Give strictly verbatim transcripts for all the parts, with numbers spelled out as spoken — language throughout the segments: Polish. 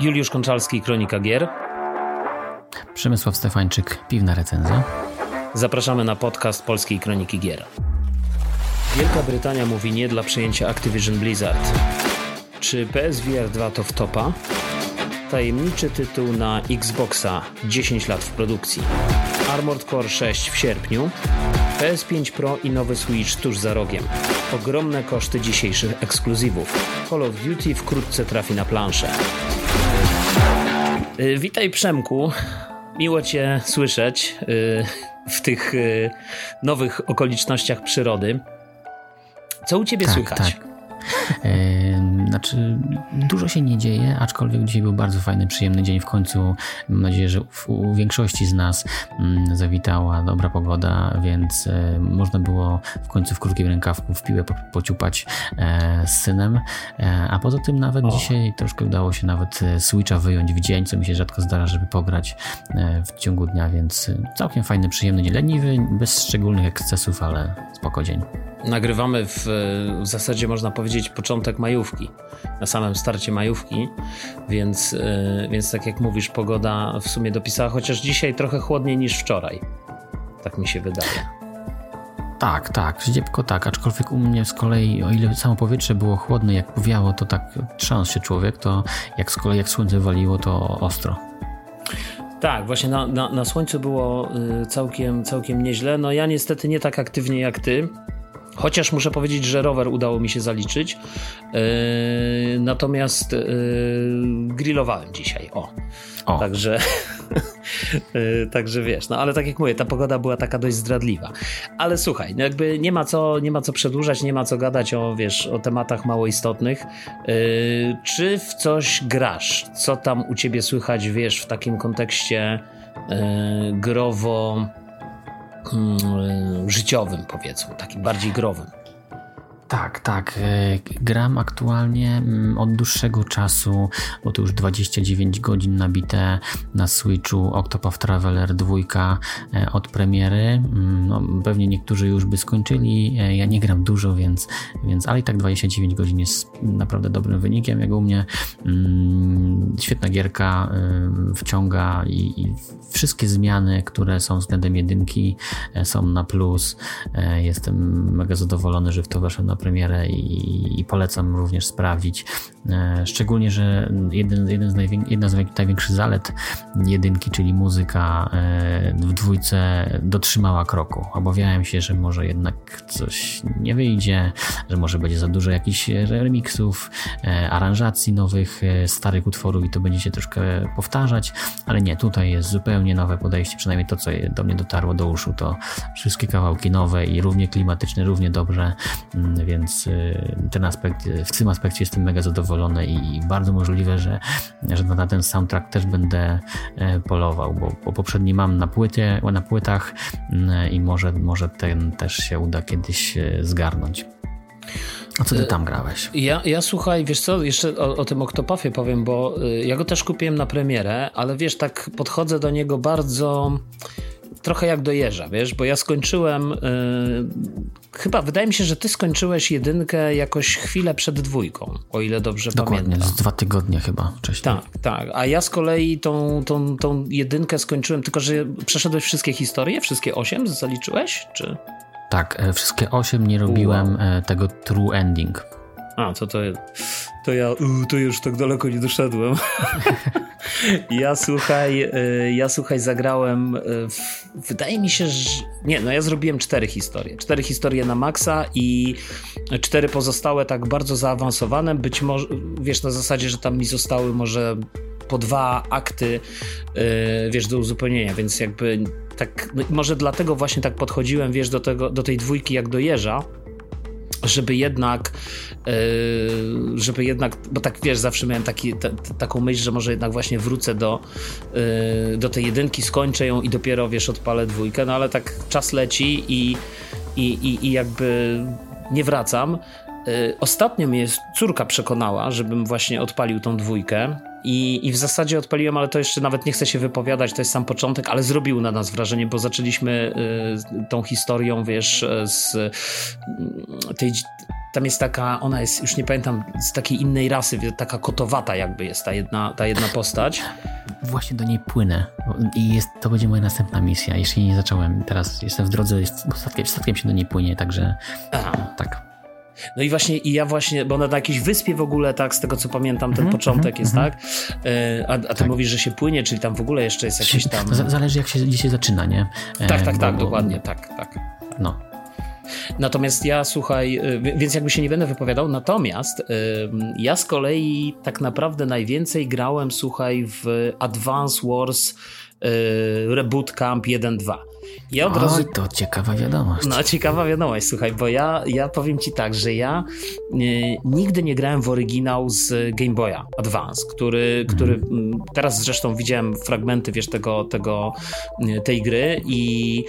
Juliusz Konczalski, Kronika Gier. Przemysław Stefańczyk, Piwna Recenzja. Zapraszamy na podcast Polskiej Kroniki Gier. Wielka Brytania mówi nie dla przejęcia Activision Blizzard. Czy P S V R dwa to wtopa? Tajemniczy tytuł na Xboxa, dziesięć lat w produkcji. Armored Core sześć w sierpniu. P S pięć Pro i nowy Switch tuż za rogiem. Ogromne koszty dzisiejszych ekskluzywów. Call of Duty wkrótce trafi na planszę. Yy, witaj Przemku. Miło Cię słyszeć yy, w tych yy, nowych okolicznościach przyrody. Co u Ciebie tak, słychać? Tak. Yy, znaczy dużo się nie dzieje, aczkolwiek dzisiaj był bardzo fajny, przyjemny dzień w końcu. Mam nadzieję, że w, u większości z nas yy, zawitała dobra pogoda, więc yy, można było w końcu w krótkim rękawku w piłę po, pociupać yy, z synem, yy, a poza tym nawet o. dzisiaj troszkę udało się nawet Switcha wyjąć w dzień, co mi się rzadko zdarza, żeby pograć yy, w ciągu dnia, więc yy, całkiem fajny, przyjemny dzień, leniwy, bez szczególnych ekscesów, ale spoko dzień. Nagrywamy w, w zasadzie można powiedzieć początek majówki, na samym starcie majówki, więc, yy, więc tak jak mówisz, pogoda w sumie dopisała, chociaż dzisiaj trochę chłodniej niż wczoraj, tak mi się wydaje. Tak, tak, zdziepko tak, aczkolwiek u mnie z kolei, o ile samo powietrze było chłodne, jak powiało, to tak trząsł się człowiek, to jak z kolei jak słońce waliło, to ostro. Tak, właśnie na, na, na słońcu było yy, całkiem, całkiem nieźle, no ja niestety nie tak aktywnie jak ty. Chociaż muszę powiedzieć, że rower udało mi się zaliczyć, yy, natomiast yy, grillowałem dzisiaj, o, o. Także, yy, także wiesz, no ale tak jak mówię, ta pogoda była taka dość zdradliwa, ale słuchaj, no jakby nie ma co, nie ma co przedłużać, nie ma co gadać o, wiesz, o tematach mało istotnych, yy, czy w coś grasz, co tam u ciebie słychać, wiesz, w takim kontekście yy, growo... życiowym, powiedzmy, takim bardziej growym. Tak, tak. Gram aktualnie od dłuższego czasu, bo to już dwadzieścia dziewięć godzin nabite na Switchu Octopath Traveler dwa od premiery. No, pewnie niektórzy już by skończyli. Ja nie gram dużo, więc, więc ale i tak dwadzieścia dziewięć godzin jest naprawdę dobrym wynikiem, jak u mnie. Świetna gierka, wciąga i, i wszystkie zmiany, które są względem jedynki, są na plus. Jestem mega zadowolony, że w to weszłem na premierę i, i polecam również sprawdzić. Szczególnie, że jeden, jeden z najwięk- jedna z największych zalet jedynki, czyli muzyka w dwójce dotrzymała kroku. Obawiałem się, że może jednak coś nie wyjdzie, że może będzie za dużo jakichś remiksów, aranżacji nowych, starych utworów i to będzie się troszkę powtarzać, ale nie, tutaj jest zupełnie nowe podejście, przynajmniej to, co do mnie dotarło do uszu, to wszystkie kawałki nowe i równie klimatyczne, równie dobrze, więc ten aspekt, w tym aspekcie jestem mega zadowolony i bardzo możliwe, że, że na ten soundtrack też będę polował, bo, bo poprzedni mam na płycie, na płytach i może, może ten też się uda kiedyś zgarnąć. A co ty tam grałeś? Ja, ja słuchaj, wiesz co, jeszcze o, o tym Octopathie powiem, bo ja go też kupiłem na premierę, ale wiesz, tak podchodzę do niego bardzo... trochę jak do jeża, wiesz, bo ja skończyłem yy, chyba, wydaje mi się, że ty skończyłeś jedynkę jakoś chwilę przed dwójką, o ile dobrze Dokładnie, pamiętam. Dokładnie, dwa tygodnie chyba wcześniej. Tak, tak, a ja z kolei tą, tą, tą jedynkę skończyłem, tylko że przeszedłeś wszystkie historie, wszystkie osiem zaliczyłeś, czy? Tak, wszystkie osiem nie robiłem wow. tego true ending. A, co to jest? To ja to już tak daleko nie doszedłem. ja słuchaj, ja słuchaj, zagrałem. W, wydaje mi się, że. Nie, no ja zrobiłem cztery historie. Cztery historie na maksa i cztery pozostałe tak bardzo zaawansowane. Być może, wiesz, na zasadzie, że tam mi zostały może po dwa akty, wiesz, do uzupełnienia, więc jakby tak. No może dlatego właśnie tak podchodziłem, wiesz, do tego, do tej dwójki jak do jeża. Żeby jednak, żeby jednak, bo tak wiesz, zawsze miałem taki, t, t, taką myśl, że może jednak właśnie wrócę do, do tej jedynki, skończę ją i dopiero wiesz, odpalę dwójkę, no ale tak czas leci i, i, i, i jakby nie wracam. Ostatnio mnie córka przekonała, żebym właśnie odpalił tą dwójkę i, i w zasadzie odpaliłem, ale to jeszcze nawet nie chcę się wypowiadać, to jest sam początek, ale zrobił na nas wrażenie, bo zaczęliśmy y, tą historią, wiesz, z y, tej... Tam jest taka, ona jest, już nie pamiętam, z takiej innej rasy, taka kotowata jakby jest ta jedna, ta jedna postać. Właśnie do niej płynę i jest, to będzie moja następna misja, jeszcze nie zacząłem, teraz jestem w drodze, jest, statkiem, statkiem się do niej płynie, także Aha. tak. No i właśnie, i ja właśnie, bo ona na jakiejś wyspie w ogóle, tak, z tego co pamiętam, ten mm-hmm, początek mm-hmm. jest, tak? A, a ty tak. mówisz, że się płynie, czyli tam w ogóle jeszcze jest jakiś tam... Z- zależy jak się dzisiaj zaczyna, nie? Tak, tak, bo, tak, bo... dokładnie, tak, tak. No. Natomiast ja, słuchaj, więc jakby się nie będę wypowiadał, natomiast ja z kolei tak naprawdę najwięcej grałem, słuchaj, w Advance Wars Reboot Camp jeden dwa. Ja od razu... Oj, to ciekawa wiadomość. No, ciekawa wiadomość, słuchaj, bo ja, ja powiem ci tak, że ja y, nigdy nie grałem w oryginał z Game Boya Advance, który, który mm. teraz zresztą widziałem fragmenty, wiesz, tego, tego, tej gry i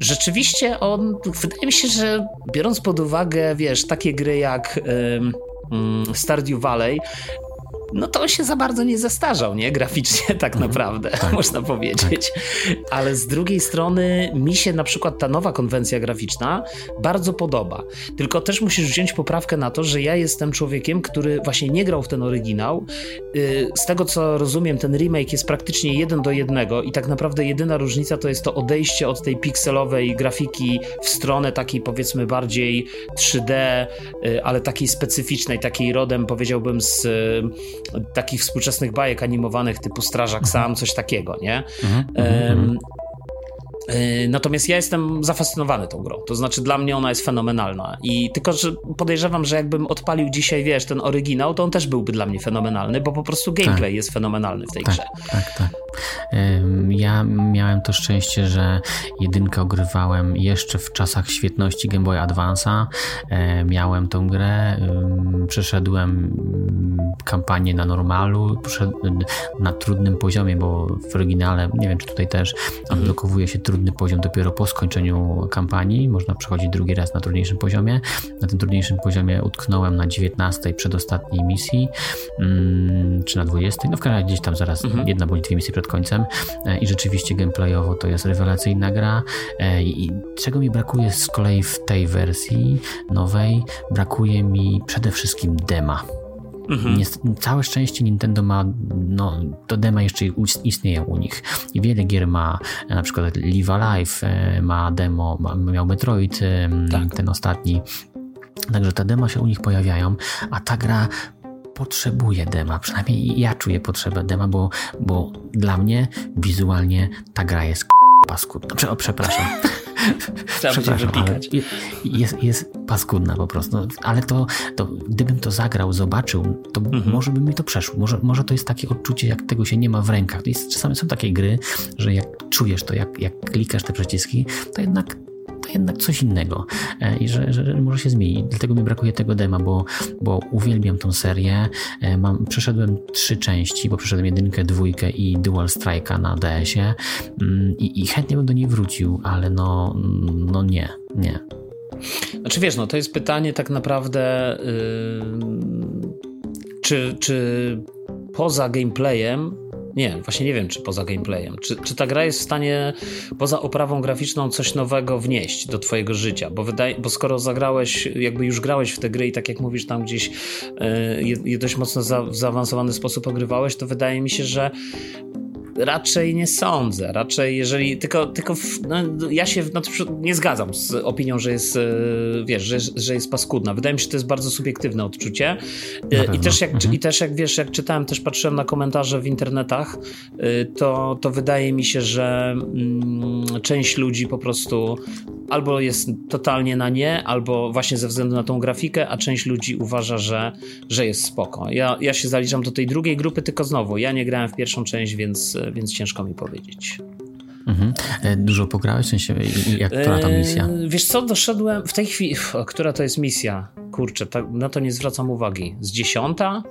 rzeczywiście on, wydaje mi się, że biorąc pod uwagę, wiesz, takie gry jak y, y, Stardew Valley, no to on się za bardzo nie zestarzał, nie? Graficznie tak naprawdę, tak, można powiedzieć. Tak. Ale z drugiej strony mi się na przykład ta nowa konwencja graficzna bardzo podoba. Tylko też musisz wziąć poprawkę na to, że ja jestem człowiekiem, który właśnie nie grał w ten oryginał. Z tego co rozumiem, ten remake jest praktycznie jeden do jednego i tak naprawdę jedyna różnica to jest to odejście od tej pikselowej grafiki w stronę takiej powiedzmy bardziej trzy D, ale takiej specyficznej, takiej rodem powiedziałbym z takich współczesnych bajek animowanych typu Strażak Sam, coś takiego, nie? Mm-hmm. Um, y, natomiast ja jestem zafascynowany tą grą, to znaczy dla mnie ona jest fenomenalna i tylko, że podejrzewam, że jakbym odpalił dzisiaj, wiesz, ten oryginał, to on też byłby dla mnie fenomenalny, bo po prostu gameplay tak. jest fenomenalny w tej tak, grze. Tak, tak. Ja miałem to szczęście, że jedynkę ogrywałem jeszcze w czasach świetności Game Boy Advance'a. Miałem tą grę, przeszedłem kampanię na normalu, na trudnym poziomie, bo w oryginale, nie wiem czy tutaj też, odblokowuje się trudny poziom dopiero po skończeniu kampanii. Można przechodzić drugi raz na trudniejszym poziomie. Na tym trudniejszym poziomie utknąłem na dziewiętnastej przedostatniej misji, czy na dwudziestej, no w każdym razie gdzieś tam zaraz mhm. jedna bądź dwie misje przed końcem i rzeczywiście gameplayowo to jest rewelacyjna gra i czego mi brakuje z kolei w tej wersji nowej, brakuje mi przede wszystkim dema. Mhm. Nie, całe szczęście Nintendo ma, no to dema jeszcze istnieje u nich i wiele gier ma, na przykład Live a Live ma demo, miał Metroid, tak. ten ostatni, także te dema się u nich pojawiają, a ta gra potrzebuję dema, przynajmniej ja czuję potrzebę dema, bo, bo dla mnie wizualnie ta gra jest k***a paskudna. Prze- o, przepraszam. przepraszam, ale jest, jest paskudna po prostu, no, ale to, to gdybym to zagrał, zobaczył, to mhm. może by mi to przeszło. Może, może to jest takie odczucie, jak tego się nie ma w rękach. To jest, czasami są takie gry, że jak czujesz to, jak, jak klikasz te przyciski, to jednak to jednak coś innego i że, że może się zmieni. Dlatego mi brakuje tego dema, bo, bo uwielbiam tą serię. Mam, przeszedłem trzy części, bo przeszedłem jedynkę, dwójkę i Dual Strike'a na D S-ie i, i chętnie bym do niej wrócił, ale no, no nie, nie. Znaczy wiesz, no to jest pytanie tak naprawdę yy, czy, czy poza gameplayem Nie, właśnie nie wiem, czy poza gameplayem. Czy, czy ta gra jest w stanie poza oprawą graficzną coś nowego wnieść do twojego życia? Bo, wydaje, bo skoro zagrałeś, jakby już grałeś w tę grę i tak jak mówisz, tam gdzieś yy, dość mocno za, w zaawansowany sposób ogrywałeś, to wydaje mi się, że raczej nie sądzę. Raczej jeżeli, tylko, tylko w, no, ja się no, nie zgadzam z opinią, że jest, wiesz, że, że jest paskudna. Wydaje mi się, że to jest bardzo subiektywne odczucie. I też jak, mhm. I też jak wiesz, jak czytałem, też patrzyłem na komentarze w internetach, to, to wydaje mi się, że mm, część ludzi po prostu albo jest totalnie na nie, albo właśnie ze względu na tą grafikę, a część ludzi uważa, że, że jest spoko. Ja, ja się zaliczam do tej drugiej grupy, tylko znowu, ja nie grałem w pierwszą część, więc więc ciężko mi powiedzieć. Mhm. Dużo pograłeś? W sensie, jak, która tam misja? Eee, wiesz co, doszedłem w tej chwili, pff, która to jest misja? Kurczę, tak, na to nie zwracam uwagi. Z dziesiąta?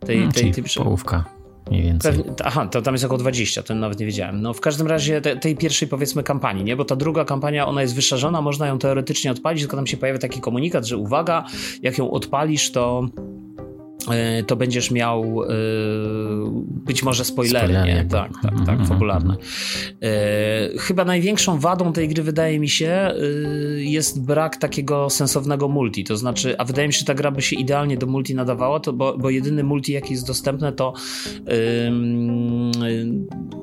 Tej, hmm, tej, tej, tej połówka. mniej więcej. Pewnie, aha, to tam jest około dwadzieścia, to nawet nie wiedziałem. No w każdym razie te, tej pierwszej, powiedzmy, kampanii, nie? Bo ta druga kampania, ona jest wyszarzona, można ją teoretycznie odpalić, tylko tam się pojawia taki komunikat, że uwaga, jak ją odpalisz, to to będziesz miał y, być może spoilery, spoilery nie? Tak, tak, mm-hmm. tak, fabularne. Y, chyba największą wadą tej gry, wydaje mi się, y, jest brak takiego sensownego multi, to znaczy, a wydaje mi się, że ta gra by się idealnie do multi nadawała, to bo, bo jedyny multi, jaki jest dostępny, to y, y,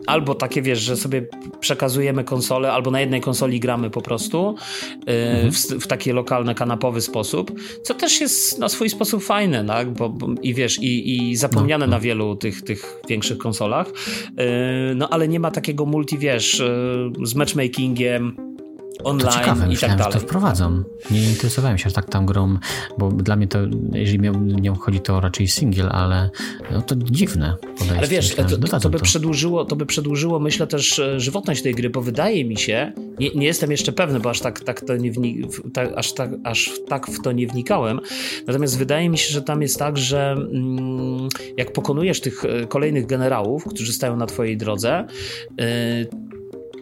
albo takie, wiesz, że sobie przekazujemy konsolę, albo na jednej konsoli gramy po prostu y, mm-hmm. w, w taki lokalny, kanapowy sposób, co też jest na swój sposób fajne, tak? Bo, bo i wiesz, i, i zapomniane no, no. na wielu tych, tych większych konsolach, yy, no ale nie ma takiego multi, wiesz, yy, z matchmakingiem online to ciekawe, i tak dalej. To wprowadzą. Nie interesowałem się aż tak tam grą, bo dla mnie to, jeżeli nie chodzi, to raczej single, ale no to dziwne. Ale wiesz, myślałem, to, to, by to. Przedłużyło, to by przedłużyło, myślę, też żywotność tej gry, bo wydaje mi się, nie, nie jestem jeszcze pewny, bo aż tak, tak, to nie wni- w, tak, aż, tak, aż tak w to nie wnikałem, natomiast wydaje mi się, że tam jest tak, że mm, jak pokonujesz tych kolejnych generałów, którzy stają na twojej drodze, yy,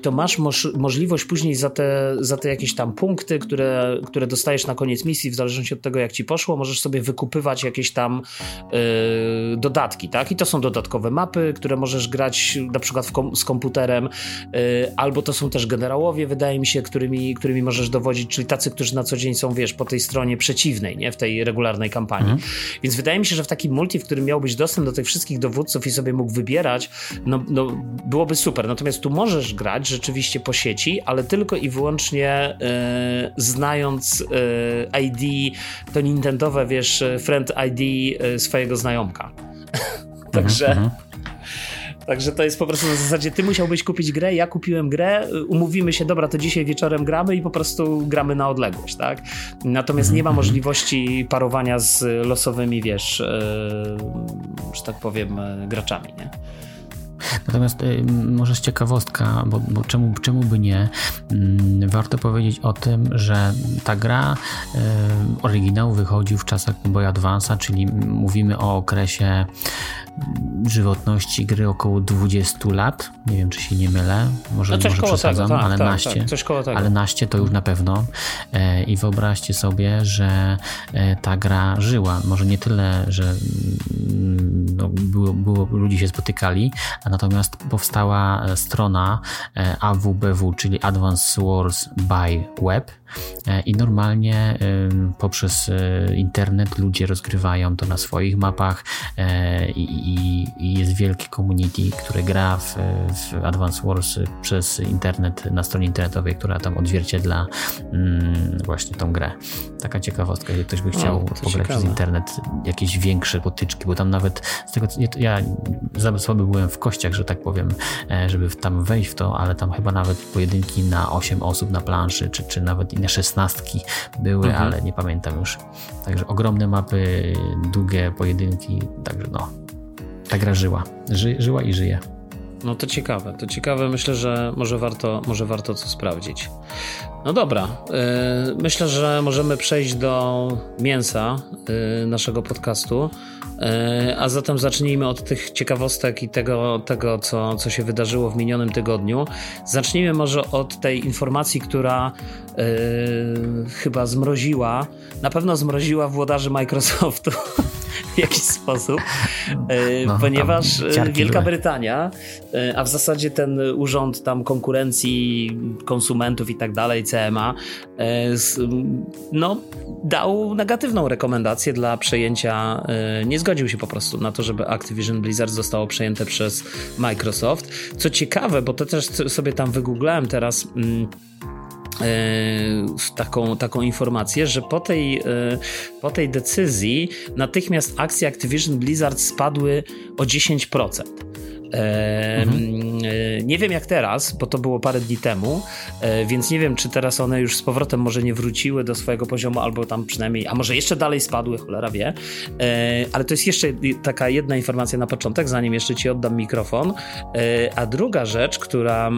to masz moż- możliwość później za te, za te jakieś tam punkty, które, które dostajesz na koniec misji, w zależności od tego, jak ci poszło, możesz sobie wykupywać jakieś tam yy, dodatki, tak? I to są dodatkowe mapy, które możesz grać na przykład w kom- z komputerem, yy, albo to są też generałowie, wydaje mi się, którymi, którymi możesz dowodzić, czyli tacy, którzy na co dzień są, wiesz, po tej stronie przeciwnej, nie? W tej regularnej kampanii. Mhm. Więc wydaje mi się, że w takim multi, w którym miałbyś dostęp do tych wszystkich dowódców i sobie mógł wybierać, no, no byłoby super. Natomiast tu możesz grać rzeczywiście po sieci, ale tylko i wyłącznie y, znając y, I D, to nintendowe, wiesz, friend I D y, swojego znajomka. Także mm-hmm. Także to jest po prostu na zasadzie, ty musiałbyś kupić grę, ja kupiłem grę, umówimy się, dobra, to dzisiaj wieczorem gramy i po prostu gramy na odległość, tak? Natomiast nie ma możliwości parowania z losowymi, wiesz, y, że tak powiem, graczami, nie? Natomiast y, może z ciekawostka, bo, bo czemu, czemu by nie, y, warto powiedzieć o tym, że ta gra y, oryginał wychodził w czasach Game Boy Advance'a, czyli mówimy o okresie żywotności gry około dwadzieścia lat. Nie wiem, czy się nie mylę, może, no może przesadzam, tego, tak, ale tak, naście, tak, coś koło tego. Ale naście to już na pewno. E, I wyobraźcie sobie, że e, ta gra żyła. Może nie tyle, że no, było, było, ludzie się spotykali, a natomiast powstała strona e, A W B W, czyli Advance Wars by Web. I normalnie poprzez internet ludzie rozgrywają to na swoich mapach i, i jest wielkie community, które gra w, w Advance Wars przez internet, na stronie internetowej, która tam odzwierciedla mm, właśnie tą grę. Taka ciekawostka, jeżeli ktoś by chciał no, pograć przez internet jakieś większe potyczki, bo tam nawet z tego, ja za słaby byłem w kościach, że tak powiem, żeby tam wejść w to, ale tam chyba nawet pojedynki na osiem osób na planszy, czy, czy nawet na szesnastki były, mhm. ale nie pamiętam już. Także ogromne mapy, długie pojedynki, także no, ta gra żyła. Ży, żyła i żyje. No to ciekawe, to ciekawe. Myślę, że może warto, może warto to sprawdzić. No dobra, yy, myślę, że możemy przejść do mięsa yy, naszego podcastu, yy, a zatem zacznijmy od tych ciekawostek i tego, tego co, co się wydarzyło w minionym tygodniu. Zacznijmy może od tej informacji, która yy, chyba zmroziła, na pewno zmroziła włodarzy Microsoftu w jakiś sposób, no, ponieważ Wielka były. Brytania, a w zasadzie ten urząd tam konkurencji konsumentów i tak dalej, C M A, no dał negatywną rekomendację dla przejęcia, nie zgodził się po prostu na to, żeby Activision Blizzard zostało przejęte przez Microsoft. Co ciekawe, bo to też sobie tam wygooglałem teraz, Taką, taką informację, że po tej, po tej decyzji natychmiast akcje Activision Blizzard spadły o dziesięć procent. Mhm. Nie wiem jak teraz, bo to było parę dni temu, więc nie wiem, czy teraz one już z powrotem może nie wróciły do swojego poziomu, albo tam przynajmniej, a może jeszcze dalej spadły, cholera wie, ale to jest jeszcze taka jedna informacja na początek, zanim jeszcze ci oddam mikrofon. A druga rzecz, która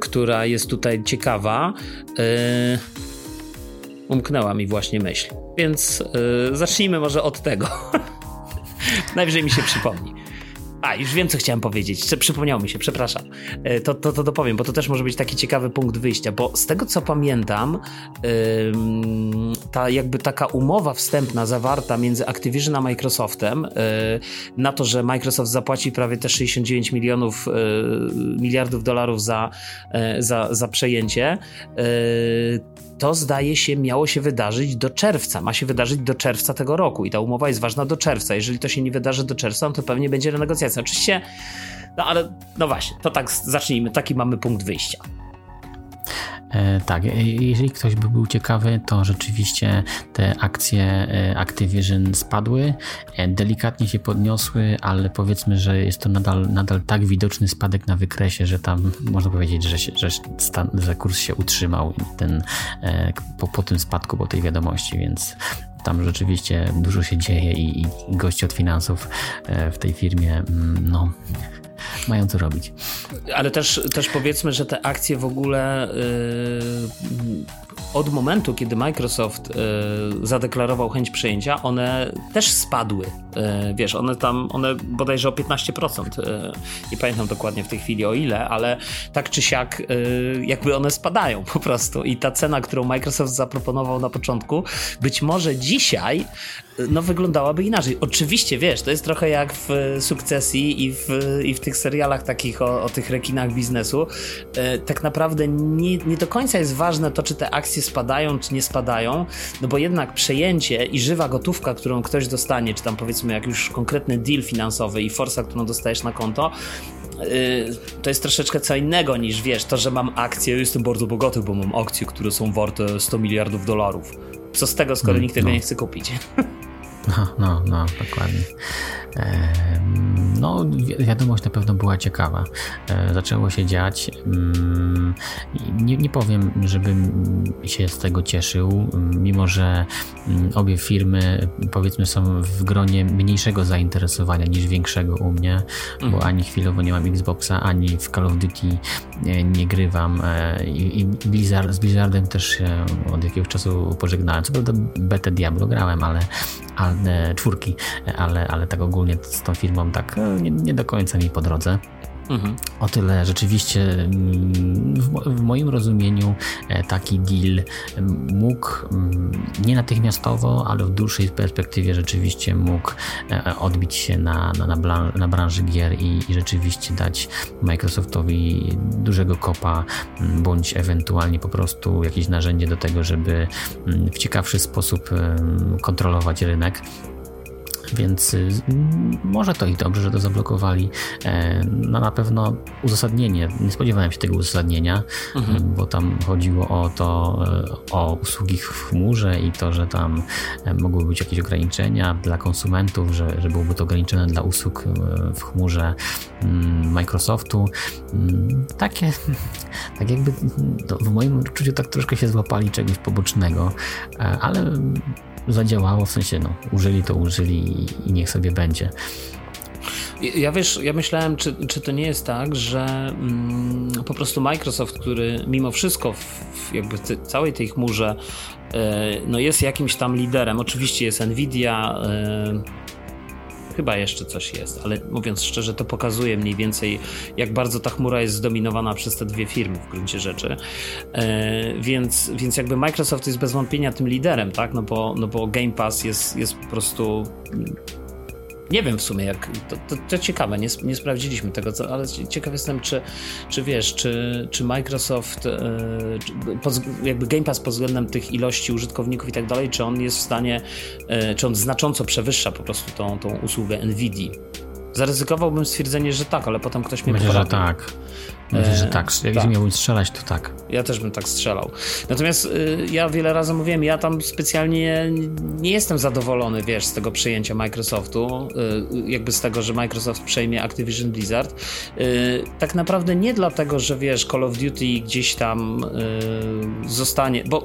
która jest tutaj ciekawa, umknęła mi właśnie myśl, więc zacznijmy może od tego Najwyżej mi się przypomni. A, już wiem, co chciałem powiedzieć. Przypomniało mi się, przepraszam. To, to, to dopowiem, bo to też może być taki ciekawy punkt wyjścia, bo z tego, co pamiętam, ta jakby taka umowa wstępna zawarta między Activision a Microsoftem na to, że Microsoft zapłaci prawie te sześćdziesiąt dziewięć milionów, miliardów dolarów za, za, za przejęcie, to zdaje się miało się wydarzyć do czerwca. Ma się wydarzyć do czerwca tego roku i ta umowa jest ważna do czerwca. Jeżeli to się nie wydarzy do czerwca, to pewnie będzie renegocjacja. Oczywiście, no ale no właśnie, to tak zacznijmy. Taki mamy punkt wyjścia. E, tak, jeżeli ktoś by był ciekawy, to rzeczywiście te akcje Activision spadły, delikatnie się podniosły, ale powiedzmy, że jest to nadal, nadal tak widoczny spadek na wykresie, że tam można powiedzieć, że, się, że, stan, że kurs się utrzymał ten, e, po, po tym spadku, po tej wiadomości, więc tam rzeczywiście dużo się dzieje i, i goście od finansów w tej firmie, no, mają co robić. Ale też, też powiedzmy, że te akcje w ogóle yy, od momentu, kiedy Microsoft yy, zadeklarował chęć przejęcia, one też spadły. Yy, wiesz, one tam, one bodajże o piętnaście procent. Yy, nie pamiętam dokładnie w tej chwili o ile, ale tak czy siak yy, jakby one spadają po prostu. I ta cena, którą Microsoft zaproponował na początku, być może dzisiaj no wyglądałaby inaczej. Oczywiście, wiesz, to jest trochę jak w Sukcesji i w, i w tych serialach takich o, o tych rekinach biznesu. E, tak naprawdę nie, nie do końca jest ważne to, czy te akcje spadają, czy nie spadają, no bo jednak przejęcie i żywa gotówka, którą ktoś dostanie, czy tam powiedzmy jak już konkretny deal finansowy i forsa, którą dostajesz na konto, to jest troszeczkę co innego niż, wiesz, to, że mam akcję, jestem bardzo bogaty, bo mam akcje, które są warte sto miliardów dolarów. Co z tego, skoro mm, nikt tego no. nie chce kupić? No, no, no, dokładnie. E, no, wi- wiadomość na pewno była ciekawa. E, zaczęło się dziać. Mm, nie, nie powiem, żebym się z tego cieszył, mimo że mm, obie firmy, powiedzmy, są w gronie mniejszego zainteresowania niż większego u mnie, mm. bo ani chwilowo nie mam Xboxa, ani w Call of Duty nie, nie grywam. E, i, i Blizzard, z Blizzardem też się od jakiegoś czasu pożegnałem. Co prawda betę Diablo grałem, ale, ale czwórki, ale, ale tak ogólnie z tą firmą tak nie, nie do końca mi po drodze. Mhm. O tyle rzeczywiście w moim rozumieniu taki deal mógł nie natychmiastowo, ale w dłuższej perspektywie rzeczywiście mógł odbić się na, na, na branży gier i, i rzeczywiście dać Microsoftowi dużego kopa, bądź ewentualnie po prostu jakieś narzędzie do tego, żeby w ciekawszy sposób kontrolować rynek. Więc może to i dobrze, że to zablokowali. No na pewno uzasadnienie, nie spodziewałem się tego uzasadnienia, mhm. bo tam chodziło o to, o usługi w chmurze i to, że tam mogły być jakieś ograniczenia dla konsumentów, że, że byłoby to ograniczone dla usług w chmurze Microsoftu. Takie, tak jakby w moim odczuciu tak troszkę się złapali czegoś pobocznego, ale zadziałało, w sensie, no, użyli to użyli i niech sobie będzie. Ja wiesz, ja myślałem, czy, czy to nie jest tak, że mm, po prostu Microsoft, który mimo wszystko w, w jakby te, całej tej chmurze yy, no jest jakimś tam liderem, oczywiście jest Nvidia, yy, chyba jeszcze coś jest, ale mówiąc szczerze, to pokazuje mniej więcej, jak bardzo ta chmura jest zdominowana przez te dwie firmy w gruncie rzeczy. E, więc, więc jakby Microsoft jest bez wątpienia tym liderem, tak? No bo, no bo Game Pass jest, jest po prostu... Nie wiem w sumie, jak to, to, to ciekawe, nie, nie sprawdziliśmy tego, co, ale ciekaw jestem, czy, czy wiesz, czy, czy Microsoft, yy, czy, pod, jakby Game Pass pod względem tych ilości użytkowników i tak dalej, czy on jest w stanie, yy, czy on znacząco przewyższa po prostu tą, tą usługę Nvidii. Zaryzykowałbym stwierdzenie, że tak, ale potem ktoś mnie poprawił. Myślę, że tak. Myślę, że tak. Jak tak. miałbym strzelać, to tak. Ja też bym tak strzelał. Natomiast y, ja wiele razy mówiłem, ja tam specjalnie nie jestem zadowolony, wiesz, z tego przejęcia Microsoftu, y, jakby z tego, że Microsoft przejmie Activision Blizzard. Y, tak naprawdę nie dlatego, że wiesz, Call of Duty gdzieś tam y, zostanie, bo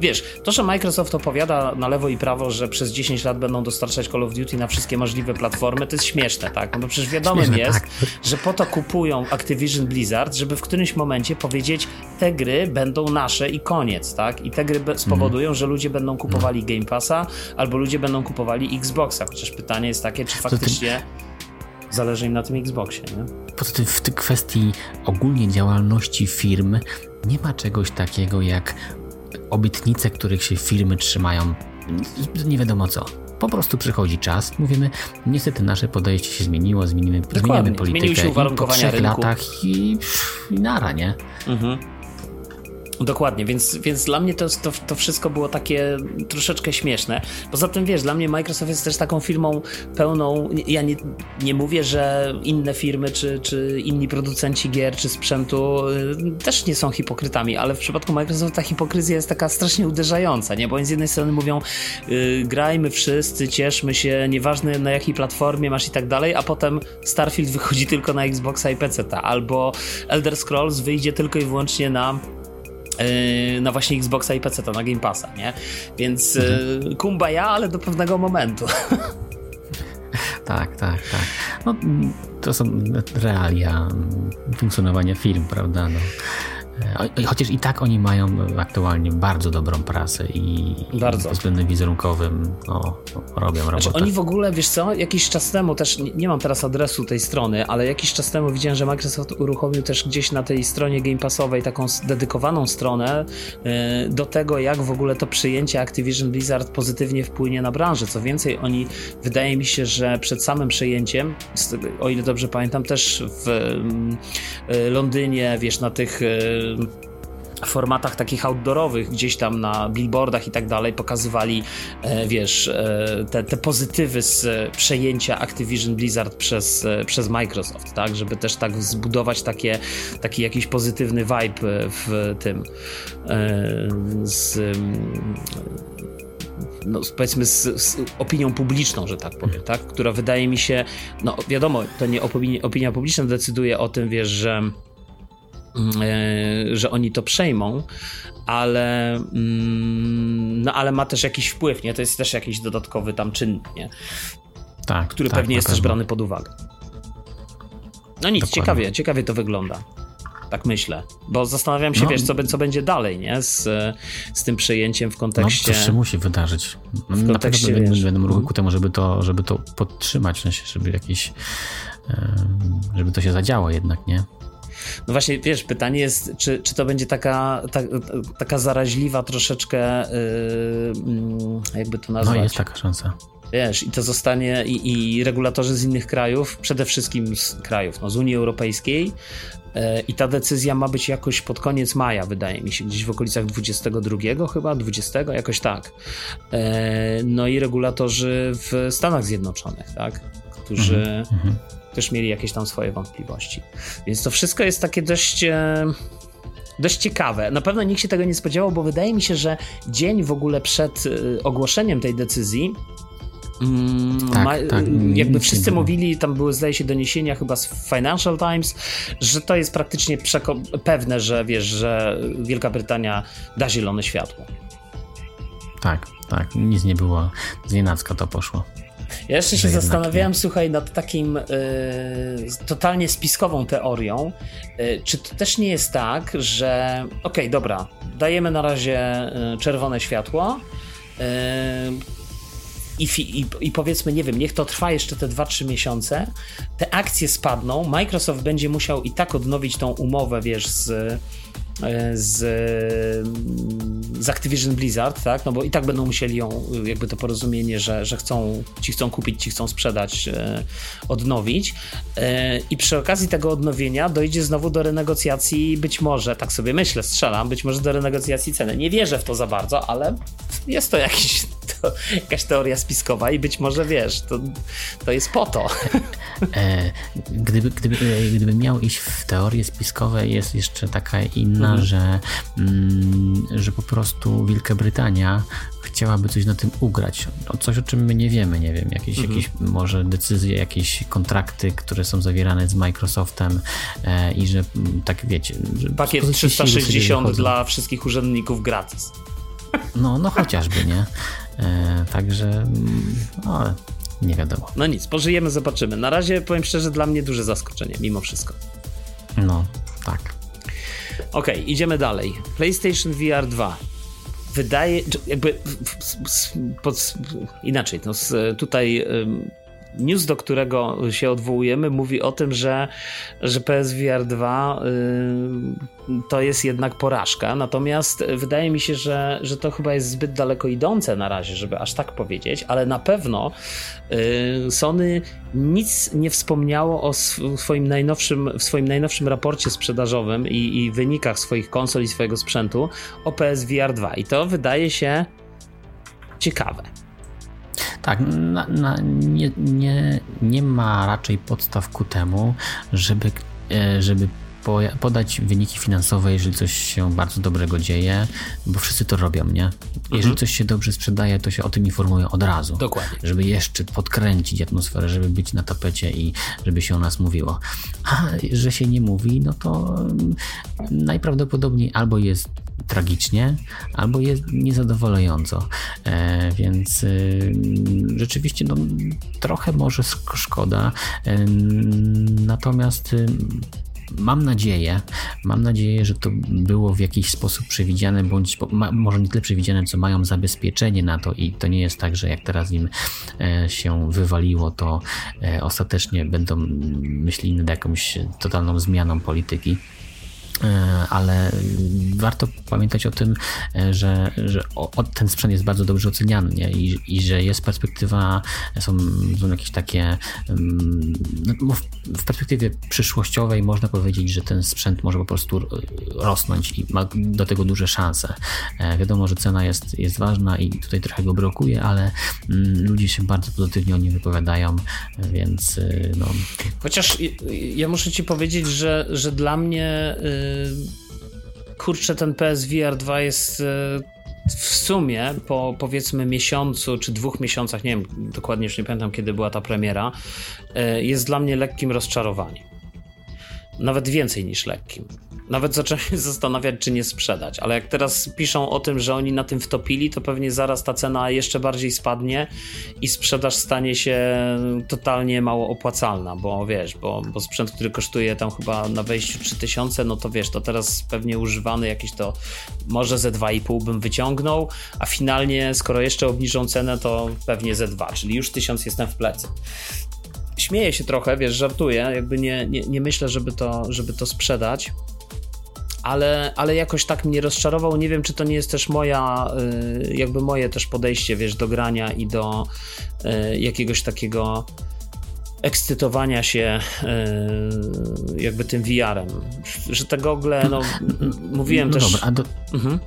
wiesz, to, że Microsoft opowiada na lewo i prawo, że przez dziesięć lat będą dostarczać Call of Duty na wszystkie możliwe platformy, to jest śmieszne, tak? No bo przecież wiadomym śmieszne, jest, tak. że po to kupują Activision Blizzard, żeby w którymś momencie powiedzieć, te gry będą nasze i koniec, tak? I te gry be- spowodują, mm. że ludzie będą kupowali Game Passa albo ludzie będą kupowali Xboxa, chociaż pytanie jest takie, czy faktycznie zależy im na tym Xboxie, nie? Poza tym w tej kwestii ogólnie działalności firm nie ma czegoś takiego jak obietnice, których się firmy trzymają. Nie wiadomo co. Po prostu przychodzi czas, mówimy, niestety nasze podejście się zmieniło, zmienimy, zmieniamy politykę. Zmieniły się uwarunkowania po trzech rynku. Latach i, pff, i nara, nie? Mhm. Dokładnie, więc, więc dla mnie to, to, to wszystko było takie troszeczkę śmieszne. Poza tym wiesz, dla mnie Microsoft jest też taką firmą pełną, ja nie, nie mówię, że inne firmy czy, czy inni producenci gier czy sprzętu też nie są hipokrytami, ale w przypadku Microsoft ta hipokryzja jest taka strasznie uderzająca, nie? Bo oni z jednej strony mówią yy, grajmy wszyscy, cieszmy się, nieważne na jakiej platformie masz i tak dalej, a potem Starfield wychodzi tylko na Xboxa i peceta, albo Elder Scrolls wyjdzie tylko i wyłącznie na na właśnie Xboxa i peceta, na Game Passa, nie? Więc mhm. kumbaya, ale do pewnego momentu. Tak, tak, tak. No, to są realia funkcjonowania firm, prawda? No. Chociaż i tak oni mają aktualnie bardzo dobrą prasę i bardzo. Pod względem wizerunkowym no, robią robotę. Znaczy oni w ogóle, wiesz co, jakiś czas temu też, nie mam teraz adresu tej strony, ale jakiś czas temu widziałem, że Microsoft uruchomił też gdzieś na tej stronie Game Passowej taką dedykowaną stronę do tego, jak w ogóle to przyjęcie Activision Blizzard pozytywnie wpłynie na branżę. Co więcej, oni, wydaje mi się, że przed samym przejęciem, o ile dobrze pamiętam, też w Londynie, wiesz, na tych w formatach takich outdoorowych, gdzieś tam na billboardach i tak dalej pokazywali, wiesz, te, te pozytywy z przejęcia Activision Blizzard przez, przez Microsoft, tak, żeby też tak zbudować takie, taki jakiś pozytywny vibe w tym z no powiedzmy z, z opinią publiczną, że tak powiem, tak, która wydaje mi się, no wiadomo, to nie opinia, opinia publiczna decyduje o tym, wiesz, że Yy, że oni to przejmą, ale yy, no ale ma też jakiś wpływ, nie? To jest też jakiś dodatkowy tam czynnik, nie? Tak, który tak, pewnie jest pewno. Też brany pod uwagę. No nic, Dokładnie. ciekawie, ciekawie to wygląda. Tak myślę, bo zastanawiam się, no, wiesz, co, co będzie dalej, nie? Z, z tym przejęciem w kontekście... No, to się musi wydarzyć. No, w kontekście, na pewno będą, będą ruchy ku temu, żeby to, żeby to podtrzymać, żeby jakieś... żeby to się zadziało jednak, nie? No właśnie, wiesz, pytanie jest, czy, czy to będzie taka, ta, taka zaraźliwa troszeczkę, yy, jakby to nazwać. No jest taka szansa. Wiesz, i to zostanie, i, i regulatorzy z innych krajów, przede wszystkim z krajów, no z Unii Europejskiej, yy, i ta decyzja ma być jakoś pod koniec maja, wydaje mi się, gdzieś w okolicach dwudziestego drugiego chyba, dwudziestego, jakoś tak. Yy, no i regulatorzy w Stanach Zjednoczonych, tak, którzy... Mm-hmm. też mieli jakieś tam swoje wątpliwości. Więc to wszystko jest takie dość dość ciekawe. Na pewno nikt się tego nie spodziewał, bo wydaje mi się, że dzień w ogóle przed ogłoszeniem tej decyzji tak, ma, tak, jakby wszyscy mówili, tam były zdaje się doniesienia chyba z Financial Times, że to jest praktycznie przeko- pewne, że wiesz, że Wielka Brytania da zielone światło. Tak, tak. Nic nie było. Znienacka to poszło. Ja jeszcze się zastanawiałem, słuchaj, nad takim y, totalnie spiskową teorią, y, czy to też nie jest tak, że okej, okay, dobra, dajemy na razie y, czerwone światło y, i, i, i powiedzmy, nie wiem, niech to trwa jeszcze te dwa trzy miesiące, te akcje spadną, Microsoft będzie musiał i tak odnowić tą umowę, wiesz, z... Z, z Activision Blizzard, tak? No bo i tak będą musieli ją, jakby to porozumienie, że, że chcą, ci chcą kupić, ci chcą sprzedać, e, odnowić. E, I przy okazji tego odnowienia dojdzie znowu do renegocjacji, być może, tak sobie myślę, strzelam, być może do renegocjacji ceny. Nie wierzę w to za bardzo, ale jest to jakiś, to, jakaś teoria spiskowa i być może, wiesz, to, to jest po to. E, gdyby, gdyby, gdyby miał iść w teorie spiskowe, jest jeszcze taka inna, mhm. że, mm, że po prostu Wielka Brytania chciałaby coś na tym ugrać. O coś, o czym my nie wiemy, nie wiem, jakieś, mhm. jakieś może decyzje, jakieś kontrakty, które są zawierane z Microsoftem e, i że tak wiecie... Że pakiet trzysta sześćdziesiąt dla wszystkich urzędników gratis. No, no chociażby, nie? E, także, no, nie wiadomo. No nic, pożyjemy, zobaczymy. Na razie, powiem szczerze, dla mnie duże zaskoczenie, mimo wszystko. No, tak. Okej, okay, idziemy dalej. PlayStation V R dwa. Wydaje, jakby pod, inaczej, no tutaj news, do którego się odwołujemy, mówi o tym, że, że P S V R dwa y, to jest jednak porażka, natomiast wydaje mi się, że, że to chyba jest zbyt daleko idące na razie, żeby aż tak powiedzieć, ale na pewno y, Sony nic nie wspomniało o swoim najnowszym, w swoim najnowszym raporcie sprzedażowym i, i wynikach swoich konsol i swojego sprzętu o P S V R dwa i to wydaje się ciekawe. Tak, na, na, nie, nie, nie ma raczej podstaw ku temu, żeby, żeby podać wyniki finansowe, jeżeli coś się bardzo dobrego dzieje, bo wszyscy to robią, nie? Jeżeli mhm. coś się dobrze sprzedaje, to się o tym informuje od razu. Dokładnie. Żeby jeszcze podkręcić atmosferę, żeby być na tapecie i żeby się o nas mówiło. A że się nie mówi, no to najprawdopodobniej albo jest tragicznie, albo jest niezadowalająco, e, więc y, rzeczywiście no, trochę może szkoda, e, natomiast y, mam nadzieję, mam nadzieję, że to było w jakiś sposób przewidziane, bądź ma, może nie tyle przewidziane, co mają zabezpieczenie na to i to nie jest tak, że jak teraz im e, się wywaliło, to e, ostatecznie będą myśleli nad jakąś totalną zmianą polityki. Ale warto pamiętać o tym, że, że ten sprzęt jest bardzo dobrze oceniany, nie? I, i że jest perspektywa, są, są jakieś takie, no, w perspektywie przyszłościowej można powiedzieć, że ten sprzęt może po prostu rosnąć i ma do tego duże szanse. Wiadomo, że cena jest, jest ważna i tutaj trochę go brakuje, ale ludzie się bardzo pozytywnie o nim wypowiadają, więc no. Chociaż ja muszę ci powiedzieć, że, że dla mnie kurczę, ten P S V R dwa jest w sumie po powiedzmy miesiącu czy dwóch miesiącach, nie wiem, dokładnie już nie pamiętam kiedy była ta premiera, jest dla mnie lekkim rozczarowaniem. Nawet więcej niż lekkim. Nawet zacząłem się zastanawiać, czy nie sprzedać, ale jak teraz piszą o tym, że oni na tym wtopili, to pewnie zaraz ta cena jeszcze bardziej spadnie i sprzedaż stanie się totalnie mało opłacalna, bo wiesz, bo, bo sprzęt, który kosztuje tam chyba na wejściu trzy tysiące, no to wiesz, to teraz pewnie używany jakiś to może ze dwa i pół bym wyciągnął, a finalnie skoro jeszcze obniżą cenę, to pewnie ze dwa, czyli już tysiąc jestem w plecy. Śmieję się trochę, wiesz, żartuję, jakby nie, nie, nie myślę, żeby to, żeby to sprzedać. Ale, ale jakoś tak mnie rozczarował, nie wiem czy to nie jest też moja, jakby moje też podejście, wiesz, do grania i do jakiegoś takiego ekscytowania się jakby tym V R-em, że te gogle, no mówiłem no też... Dobra, a do... mhm.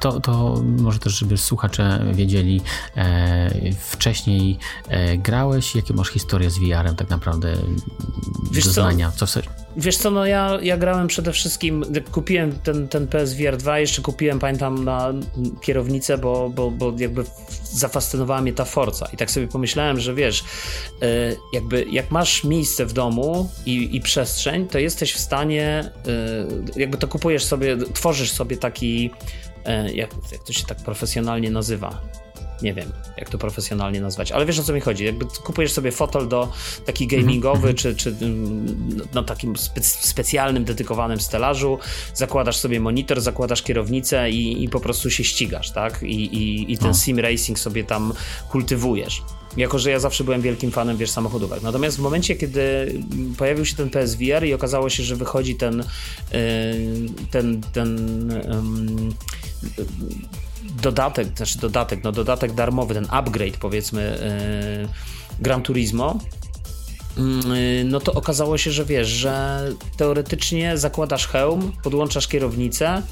To, to może też, żeby słuchacze wiedzieli, e, wcześniej e, grałeś, jakie masz historię z V R-em tak naprawdę, wiesz doznania? Co? Co w... Wiesz co, no ja, ja grałem przede wszystkim, kupiłem ten, ten P S V R dwa, jeszcze kupiłem, pamiętam, na kierownicę, bo, bo, bo jakby zafascynowała mnie ta Forza i tak sobie pomyślałem, że wiesz, e, jakby jak masz miejsce w domu i, i przestrzeń, to jesteś w stanie, e, jakby to kupujesz sobie, tworzysz sobie taki Jak, jak to się tak profesjonalnie nazywa? Nie wiem, jak to profesjonalnie nazwać, ale wiesz o co mi chodzi, jakby kupujesz sobie fotel do taki gamingowy, czy, czy na takim spe- specjalnym, dedykowanym stelażu, zakładasz sobie monitor, zakładasz kierownicę i, i po prostu się ścigasz, tak? I, i, i ten sim racing sobie tam kultywujesz. Jako że ja zawsze byłem wielkim fanem, wiesz, samochodówek. Natomiast w momencie, kiedy pojawił się ten P S V R i okazało się, że wychodzi ten ten, ten um, dodatek, znaczy dodatek, no dodatek darmowy, ten upgrade powiedzmy Gran Turismo, no to okazało się, że wiesz, że teoretycznie zakładasz hełm, podłączasz kierownicę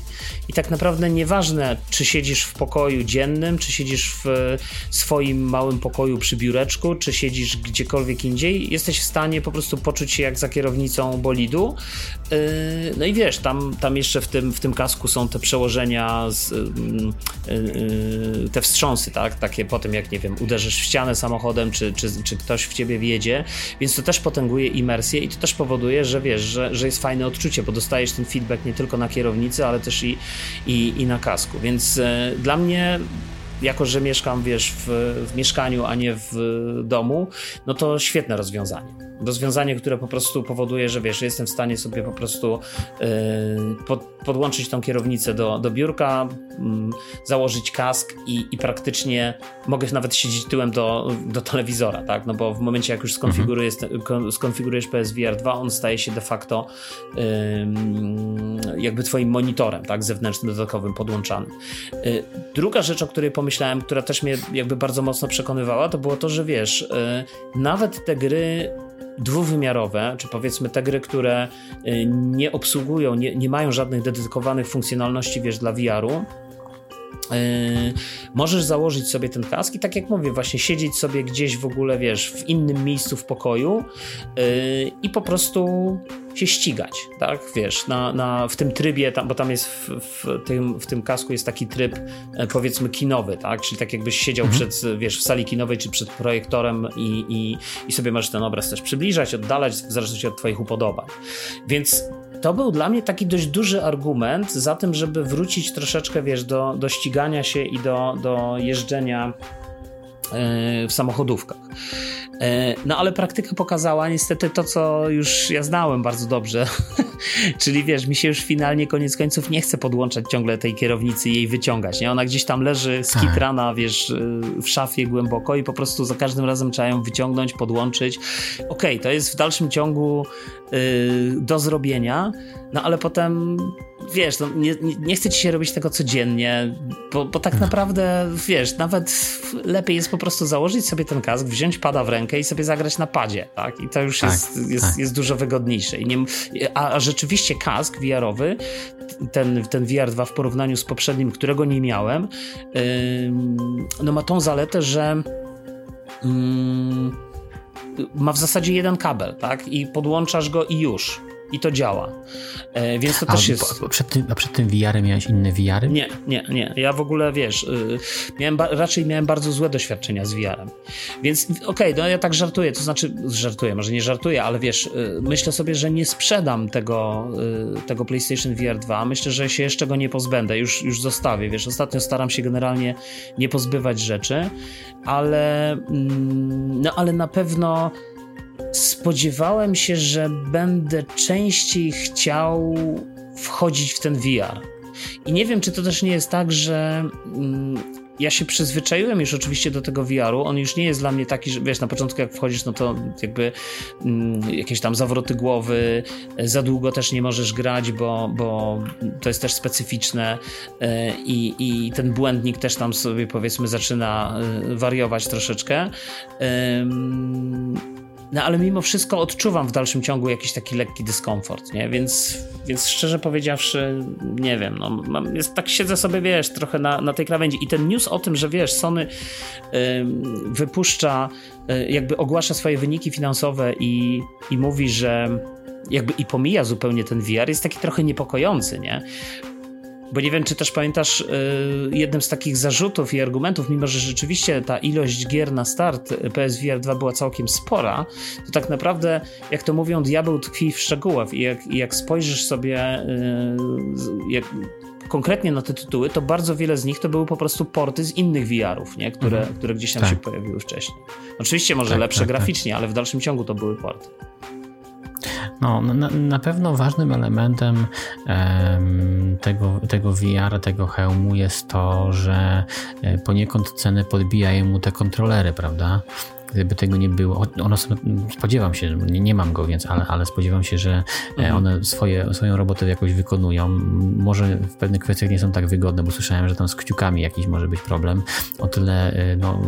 i tak naprawdę nieważne, czy siedzisz w pokoju dziennym, czy siedzisz w swoim małym pokoju przy biureczku, czy siedzisz gdziekolwiek indziej, jesteś w stanie po prostu poczuć się jak za kierownicą bolidu. No i wiesz, tam, tam jeszcze w tym, w tym kasku są te przełożenia, z, te wstrząsy, tak? Takie po tym, jak nie wiem, uderzysz w ścianę samochodem, czy, czy, czy ktoś w ciebie wjedzie, więc Więc to też potęguje imersję i to też powoduje, że wiesz, że, że jest fajne odczucie, bo dostajesz ten feedback nie tylko na kierownicy, ale też i, i, i na kasku. Więc e, dla mnie, jako że mieszkam, wiesz, w, w mieszkaniu, a nie w domu, no to świetne rozwiązanie. Rozwiązanie, które po prostu powoduje, że wiesz, jestem w stanie sobie po prostu yy, pod, podłączyć tą kierownicę do, do biurka, yy, założyć kask i, i praktycznie mogę nawet siedzieć tyłem do, do telewizora, tak? No bo w momencie, jak już skonfigurujesz, mhm. skonfigurujesz P S V R dwa, on staje się de facto yy, jakby twoim monitorem, tak? Zewnętrznym, dodatkowym, podłączanym. Yy, druga rzecz, o której pomyślałem, która też mnie jakby bardzo mocno przekonywała, to było to, że wiesz, yy, nawet te gry dwuwymiarowe, czy powiedzmy te gry, które nie obsługują, nie, nie mają żadnych dedykowanych funkcjonalności, wiesz, dla V R-u, Yy, możesz założyć sobie ten kask i tak jak mówię, właśnie siedzieć sobie gdzieś w ogóle, wiesz, w innym miejscu w pokoju yy, i po prostu się ścigać, tak, wiesz, na, na, w tym trybie, tam, bo tam jest w, w, tym, w tym kasku jest taki tryb e, powiedzmy kinowy, tak, czyli tak jakbyś siedział mhm. przed, wiesz, w sali kinowej czy przed projektorem i, i, i sobie możesz ten obraz też przybliżać, oddalać w zależności od twoich upodobań, więc to był dla mnie taki dość duży argument za tym, żeby wrócić troszeczkę, wiesz, do, do ścigania się i do, do jeżdżenia w samochodówkach. No ale praktyka pokazała niestety to, co już ja znałem bardzo dobrze, czyli wiesz, mi się już finalnie koniec końców nie chce podłączać ciągle tej kierownicy i jej wyciągać, nie? Ona gdzieś tam leży skitrana, wiesz, w szafie głęboko i po prostu za każdym razem trzeba ją wyciągnąć, podłączyć. Okej, to jest w dalszym ciągu yy, do zrobienia, no ale potem wiesz, no, nie, nie chce ci się robić tego codziennie, bo, bo tak naprawdę wiesz, nawet lepiej jest po prostu założyć sobie ten kask, wziąć pada w rękę i sobie zagrać na padzie, tak? I to już tak, jest, tak. Jest, jest dużo wygodniejsze. I nie, a, a rzeczywiście kask V R-owy, ten, ten V R dwa w porównaniu z poprzednim, którego nie miałem, yy, no ma tą zaletę, że yy, ma w zasadzie jeden kabel, tak? I podłączasz go i już. I to działa. E, więc to a, też jest... A przed tym, a przed tym V R-em miałeś inne V R-y? Nie, nie, nie. Ja w ogóle, wiesz, miałem ba- raczej miałem bardzo złe doświadczenia z V R-em. Więc okej, okay, no ja tak żartuję, to znaczy żartuję, może nie żartuję, ale wiesz, myślę sobie, że nie sprzedam tego, tego PlayStation V R dwa. Myślę, że się jeszcze go nie pozbędę, już, już zostawię, wiesz. Ostatnio staram się generalnie nie pozbywać rzeczy, ale no ale na pewno spodziewałem się, że będę częściej chciał wchodzić w ten V R. I nie wiem, czy to też nie jest tak, że mm, ja się przyzwyczaiłem już oczywiście do tego V R-u. On już nie jest dla mnie taki, że wiesz, na początku jak wchodzisz, no to jakby mm, jakieś tam zawroty głowy, za długo też nie możesz grać, bo, bo to jest też specyficzne i, i ten błędnik też tam sobie powiedzmy zaczyna wariować troszeczkę. Ym... No ale mimo wszystko odczuwam w dalszym ciągu jakiś taki lekki dyskomfort, nie? Więc, więc szczerze powiedziawszy, nie wiem, no, mam, jest, tak siedzę sobie, wiesz, trochę na, na tej krawędzi. I ten news o tym, że wiesz, Sony yy, wypuszcza, yy, jakby ogłasza swoje wyniki finansowe i, i mówi, że jakby i pomija zupełnie ten V R, jest taki trochę niepokojący, nie? Bo nie wiem, czy też pamiętasz yy, jednym z takich zarzutów i argumentów, mimo że rzeczywiście ta ilość gier na start P S V R dwa była całkiem spora, to tak naprawdę, jak to mówią, diabeł tkwi w szczegółach i jak, i jak spojrzysz sobie yy, jak konkretnie na te tytuły, to bardzo wiele z nich to były po prostu porty z innych V R-ów, nie? Które, mhm. które gdzieś tam tak. się pojawiły wcześniej. Oczywiście może tak, lepsze tak, graficznie, tak. ale w dalszym ciągu to były porty. No, na, na pewno ważnym elementem um, tego, tego V R, tego hełmu jest to, że poniekąd ceny podbijają mu te kontrolery, prawda? Gdyby tego nie było, ono, spodziewam się, nie, nie mam go, więc, ale, ale spodziewam się, że mhm. one swoje, swoją robotę jakoś wykonują. Może w pewnych kwestiach nie są tak wygodne, bo słyszałem, że tam z kciukami jakiś może być problem. O tyle no,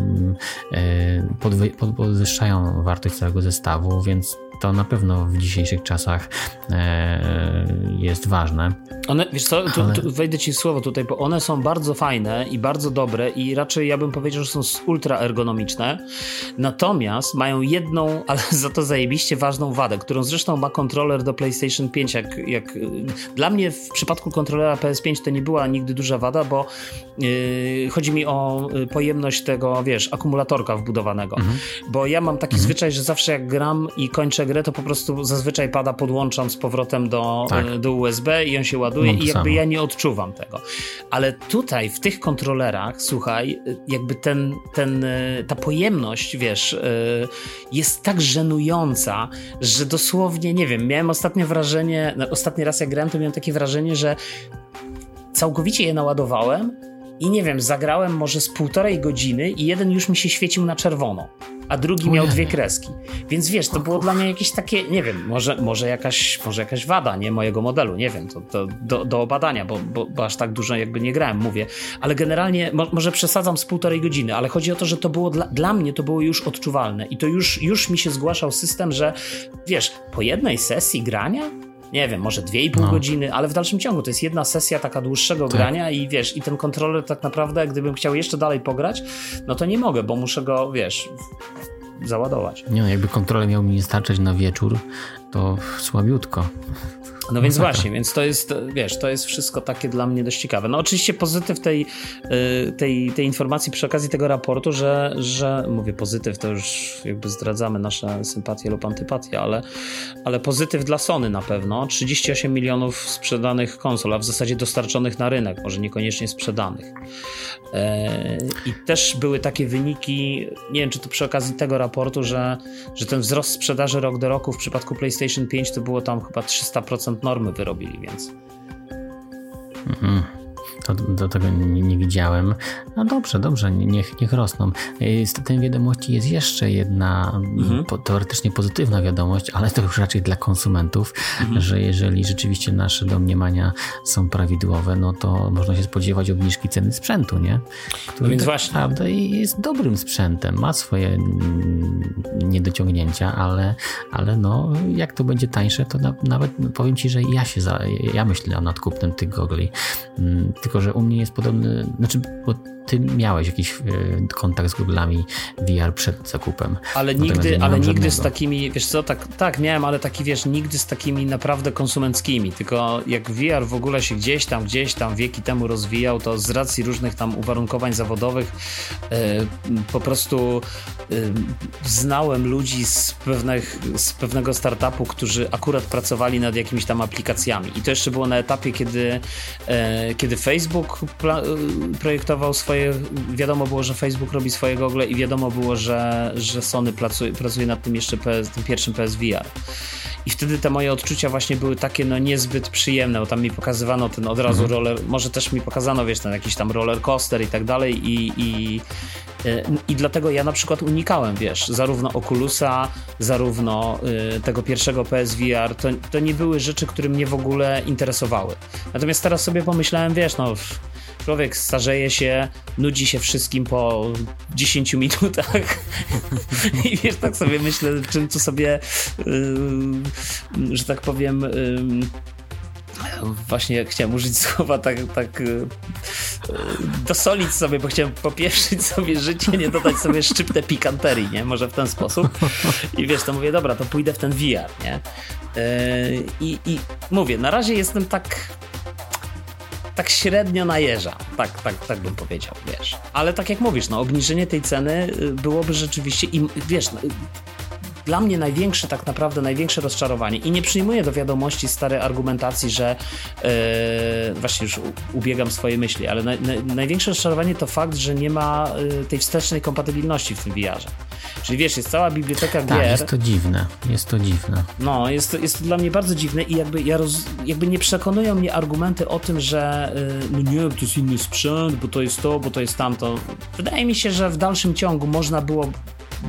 podwyższają wartość całego zestawu, więc to na pewno w dzisiejszych czasach e, jest ważne. One, wiesz co, tu, ale... tu wejdę ci w słowo tutaj, bo one są bardzo fajne i bardzo dobre i raczej ja bym powiedział, że są ultra ergonomiczne, natomiast mają jedną, ale za to zajebiście ważną wadę, którą zresztą ma kontroler do PlayStation pięć. Jak, jak... Dla mnie w przypadku kontrolera P S pięć to nie była nigdy duża wada, bo yy, chodzi mi o pojemność tego, wiesz, akumulatorka wbudowanego, mm-hmm. bo ja mam taki mm-hmm. zwyczaj, że zawsze jak gram i kończę grę, to po prostu zazwyczaj pada, podłączam z powrotem do, tak. do U S B i on się ładuje i jakby samo. Ja nie odczuwam tego. Ale tutaj w tych kontrolerach, słuchaj, jakby ten, ten, ta pojemność, wiesz, jest tak żenująca, że dosłownie, nie wiem, miałem ostatnie wrażenie, ostatni raz jak grałem, to miałem takie wrażenie, że całkowicie je naładowałem i nie wiem, zagrałem może z półtorej godziny i jeden już mi się świecił na czerwono, a drugi miał dwie kreski. Więc wiesz, to było dla mnie jakieś takie, nie wiem, może, może, jakaś, może jakaś wada, nie, mojego modelu, nie wiem, to, to do, do badania, bo, bo, bo aż tak dużo jakby nie grałem, mówię. Ale generalnie, mo, może przesadzam z półtorej godziny, ale chodzi o to, że to było dla, dla mnie to było już odczuwalne i to już, już mi się zgłaszał system, że wiesz, po jednej sesji grania, nie wiem, może dwie i pół no. godziny, ale w dalszym ciągu to jest jedna sesja taka dłuższego tak. grania i wiesz, i ten kontroler tak naprawdę, gdybym chciał jeszcze dalej pograć, no to nie mogę, bo muszę go, wiesz, załadować. Nie no, jakby kontroler miał mi nie starczyć na wieczór, to słabiutko. No więc właśnie, więc to jest, wiesz, to jest wszystko takie dla mnie dość ciekawe. No oczywiście pozytyw tej, tej, tej informacji przy okazji tego raportu, że, że mówię pozytyw, to już jakby zdradzamy nasze sympatie lub antypatie, ale, ale pozytyw dla Sony na pewno. trzydzieści osiem milionów sprzedanych konsol, a w zasadzie dostarczonych na rynek, może niekoniecznie sprzedanych. I też były takie wyniki, nie wiem czy to przy okazji tego raportu, że, że ten wzrost sprzedaży rok do roku w przypadku PlayStation pięć to było tam chyba trzysta procent normy wyrobili, więc mm-hmm. to, do tego nie, nie widziałem. No dobrze, dobrze, niech, niech rosną. Z tej wiadomości jest jeszcze jedna mm-hmm. po, teoretycznie pozytywna wiadomość, ale to już raczej dla konsumentów, mm-hmm. że jeżeli rzeczywiście nasze domniemania są prawidłowe, no to można się spodziewać obniżki ceny sprzętu, nie? Który no tak naprawdę jest dobrym sprzętem, ma swoje niedociągnięcia, ale, ale no jak to będzie tańsze, to na, nawet powiem ci, że ja się za, ja myślę o nadkupnem tych gogli. Tylko, że u mnie jest podobny, znaczy, bo ty miałeś jakiś kontakt z goglami V R przed zakupem. Ale nigdy, ja ale nigdy żadnego. Z takimi, wiesz co, tak, tak miałem, ale taki, wiesz, nigdy z takimi naprawdę konsumenckimi, tylko jak V R w ogóle się gdzieś tam, gdzieś tam wieki temu rozwijał, to z racji różnych tam uwarunkowań zawodowych yy, po prostu yy, znałem ludzi z, pewnych, z pewnego startupu, którzy akurat pracowali nad jakimiś tam aplikacjami i to jeszcze było na etapie, kiedy, yy, kiedy Facebook pla- projektował swoje. Wiadomo było, że Facebook robi swoje gogle i wiadomo było, że, że Sony pracuje, pracuje nad tym jeszcze P S, tym pierwszym P S V R. I wtedy te moje odczucia właśnie były takie no niezbyt przyjemne, bo tam mi pokazywano ten od razu roller, może też mi pokazano, wiesz, ten jakiś tam roller coaster i tak dalej i, i, i dlatego ja na przykład unikałem, wiesz, zarówno Oculusa, zarówno y, tego pierwszego P S V R, to, to nie były rzeczy, które mnie w ogóle interesowały. Natomiast teraz sobie pomyślałem, wiesz, no człowiek starzeje się, nudzi się wszystkim po dziesięciu minutach i wiesz, tak sobie myślę, czym tu sobie yy, że tak powiem yy, właśnie chciałem użyć słowa tak, tak yy, dosolić sobie, bo chciałem popieprzyć sobie życie, nie dodać sobie szczyptę pikanterii, nie? Może w ten sposób i wiesz, to mówię, dobra, to pójdę w ten V R, nie? Yy, i, i mówię, na razie jestem tak tak średnio na jeża, tak, tak, tak bym powiedział, wiesz. Ale tak jak mówisz, no obniżenie tej ceny byłoby rzeczywiście, im, wiesz, no, dla mnie największe tak naprawdę, największe rozczarowanie i nie przyjmuję do wiadomości starej argumentacji, że yy, właśnie już ubiegam swoje myśli, ale na, na, największe rozczarowanie to fakt, że nie ma y, tej wstecznej kompatybilności w tym V R-ze. Czyli wiesz, jest cała biblioteka gier. Tak, jest to dziwne, jest to dziwne. No, jest to, jest to dla mnie bardzo dziwne i jakby, ja roz, jakby nie przekonują mnie argumenty o tym, że yy, no nie, to jest inny sprzęt, bo to jest to, bo to jest tamto. Wydaje mi się, że w dalszym ciągu można było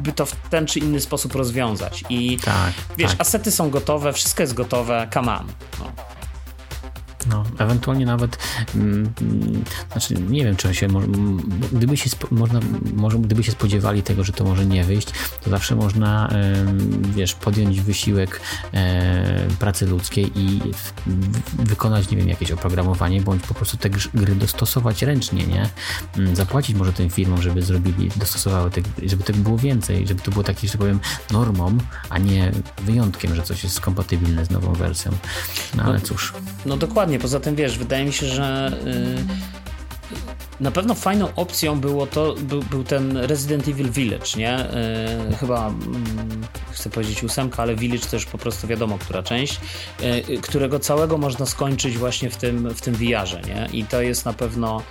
by to w ten czy inny sposób rozwiązać i tak, wiesz, tak. Asety są gotowe, wszystko jest gotowe, come on. No. No, ewentualnie nawet mm, znaczy nie wiem, czy się mo- gdyby się spo- można, może, gdyby się spodziewali tego, że to może nie wyjść, to zawsze można y, wiesz, podjąć wysiłek y, pracy ludzkiej i w- wykonać, nie wiem, jakieś oprogramowanie, bądź po prostu te gry dostosować ręcznie, nie? Zapłacić może tym firmom, żeby zrobili, dostosowały te, żeby tego było więcej, żeby to było takie, że powiem, normą, a nie wyjątkiem, że coś jest kompatybilne z nową wersją. No ale no, cóż. No dokładnie, poza tym wiesz, wydaje mi się, że yy, na pewno fajną opcją było to, by, był ten Resident Evil Village, nie? Yy, chyba yy, chcę powiedzieć ósemka, ale Village też po prostu wiadomo, która część, yy, którego całego można skończyć właśnie w tym, w tym V R-ze, nie? I to jest na pewno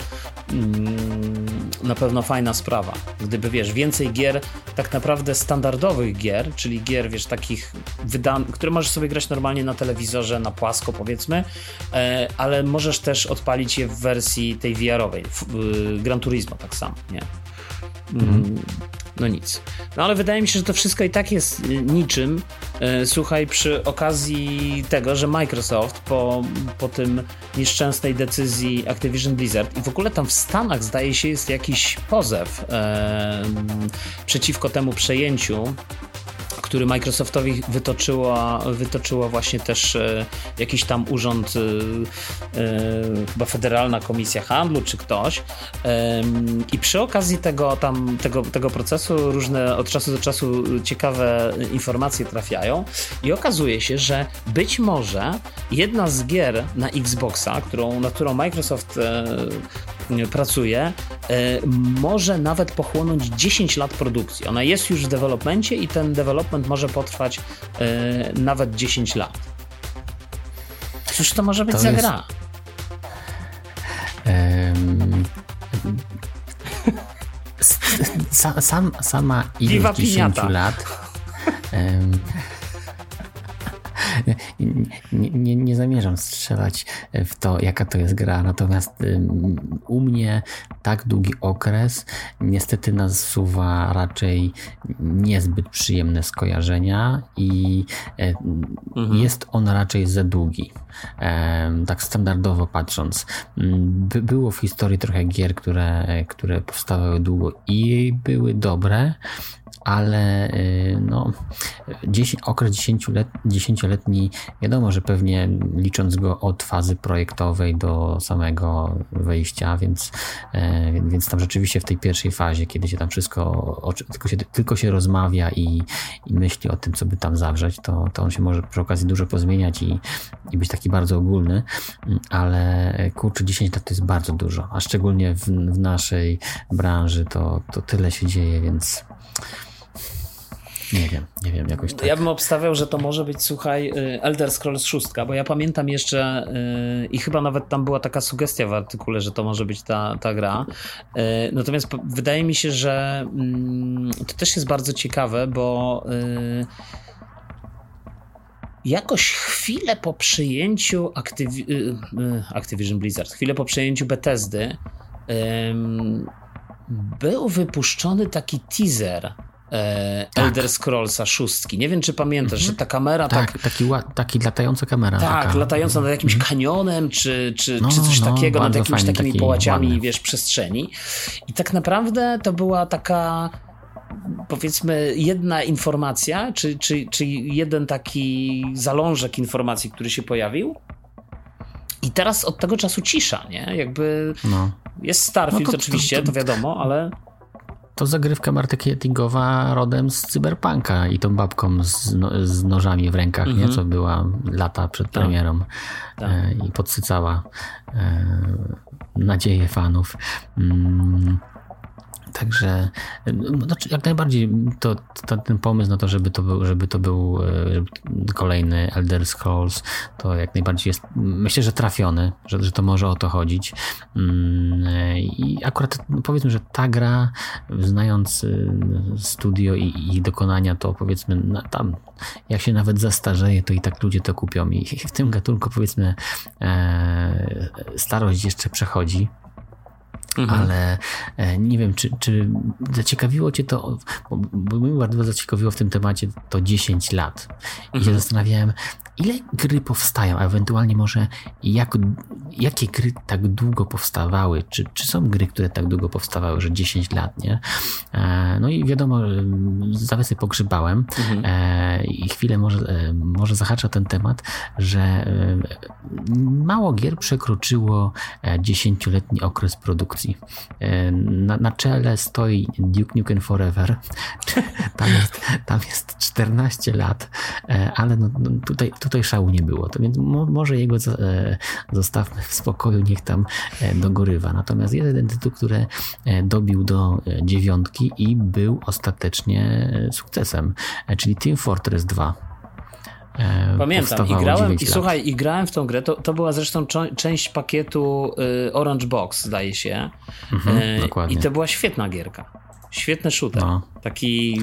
na pewno fajna sprawa. Gdyby, wiesz, więcej gier tak naprawdę standardowych gier, czyli gier, wiesz, takich wydanych, które możesz sobie grać normalnie na telewizorze, na płasko powiedzmy, ale możesz też odpalić je w wersji tej V R-owej. Gran Turismo tak samo, nie? Mhm. No nic. No ale wydaje mi się, że to wszystko i tak jest niczym. Słuchaj, przy okazji tego, że Microsoft po, po tym nieszczęsnej decyzji Activision Blizzard i w ogóle tam w Stanach zdaje się jest jakiś pozew e, przeciwko temu przejęciu, który Microsoftowi wytoczyła, wytoczyła właśnie też e, jakiś tam urząd, e, chyba Federalna Komisja Handlu czy ktoś. E, I przy okazji tego, tam, tego, tego procesu różne od czasu do czasu ciekawe informacje trafiają i okazuje się, że być może jedna z gier na Xboxa, którą, na którą Microsoft e, pracuje, e, może nawet pochłonąć dziesięć lat produkcji. Ona jest już w developmencie i ten development może potrwać yy, nawet dziesięć lat. Cóż to może być to za jest... gra? Um... Sa- sam, sama ilość dziesięć lat. Um... Nie, nie, nie zamierzam strzelać w to, jaka to jest gra, natomiast u mnie tak długi okres niestety nasuwa raczej niezbyt przyjemne skojarzenia i mhm. jest on raczej za długi, tak standardowo patrząc. Było w historii trochę gier, które, które powstawały długo i były dobre, ale no, okres dziesięcioletni, wiadomo, że pewnie licząc go od fazy projektowej do samego wejścia, więc, więc tam rzeczywiście w tej pierwszej fazie, kiedy się tam wszystko tylko się, tylko się rozmawia i, i myśli o tym, co by tam zawrzeć, to, to on się może przy okazji dużo pozmieniać i, i być taki bardzo ogólny, ale kurczę, dziesięć lat to jest bardzo dużo, a szczególnie w, w naszej branży to, to tyle się dzieje, więc nie wiem, nie wiem, jakoś tak. Ja bym obstawiał, że to może być, słuchaj, Elder Scrolls sześć, bo ja pamiętam jeszcze yy, i chyba nawet tam była taka sugestia w artykule, że to może być ta, ta gra. Yy, natomiast p- wydaje mi się, że yy, to też jest bardzo ciekawe, bo yy, jakoś chwilę po przyjęciu Activ- yy, yy, Activision Blizzard, chwilę po przyjęciu Bethesdy yy, był wypuszczony taki teaser Elder Scrollsa szóstki. Nie wiem, czy pamiętasz, mm-hmm. że ta kamera tak... tak taki, taki latająca kamera. Tak, taka... latająca nad jakimś mm-hmm. kanionem, czy, czy, no, czy coś no, takiego, nad jakimiś fajny, takimi taki połaciami, ładny. Wiesz, przestrzeni. I tak naprawdę to była taka, powiedzmy, jedna informacja, czy, czy, czy jeden taki zalążek informacji, który się pojawił. I teraz od tego czasu cisza, nie? Jakby no. Jest Starfield no to, oczywiście, to, to, to wiadomo, ale... To zagrywka marketingowa rodem z Cyberpunka i tą babką z, no, z nożami w rękach, mm-hmm. nie? Co była lata przed tak. premierą tak. E, i podsycała e, nadzieje fanów. Mm. Także znaczy jak najbardziej to, to, ten pomysł na to, żeby to był, żeby to był żeby kolejny Elder Scrolls, to jak najbardziej jest, myślę, że trafiony, że, że to może o to chodzić. I akurat powiedzmy, że ta gra, znając studio i, i dokonania, to powiedzmy no, tam jak się nawet zastarzeje, to i tak ludzie to kupią i w tym gatunku powiedzmy e, starość jeszcze przechodzi. Mhm. Ale nie wiem, czy, czy zaciekawiło cię to, bo mnie bardzo zaciekawiło w tym temacie to dziesięć lat. I mhm. się zastanawiałem, ile gry powstają, a ewentualnie może jak, jakie gry tak długo powstawały, czy, czy są gry, które tak długo powstawały, że dziesięć lat, nie? E, no i wiadomo, zawiasy pogrzebałem mhm. e, i chwilę może, e, może zahacza ten temat, że e, mało gier przekroczyło dziesięcioletni okres produkcji. E, na, na czele stoi Duke Nukem Forever, tam jest, tam jest czternaście lat, e, ale no, no tutaj, tutaj szału nie było, to więc mo, może jego e, zostawmy w spokoju, niech tam e, dogorywa. Natomiast jeden tytuł, który e, dobił do e, dziewiątki i był ostatecznie sukcesem, e, czyli Team Fortress dwa. Pamiętam i grałem, i słuchaj, i grałem w tą grę, to, to była zresztą czo- część pakietu y, Orange Box, zdaje się, mhm, y, dokładnie. I to była świetna gierka, świetny shooter, no. Taki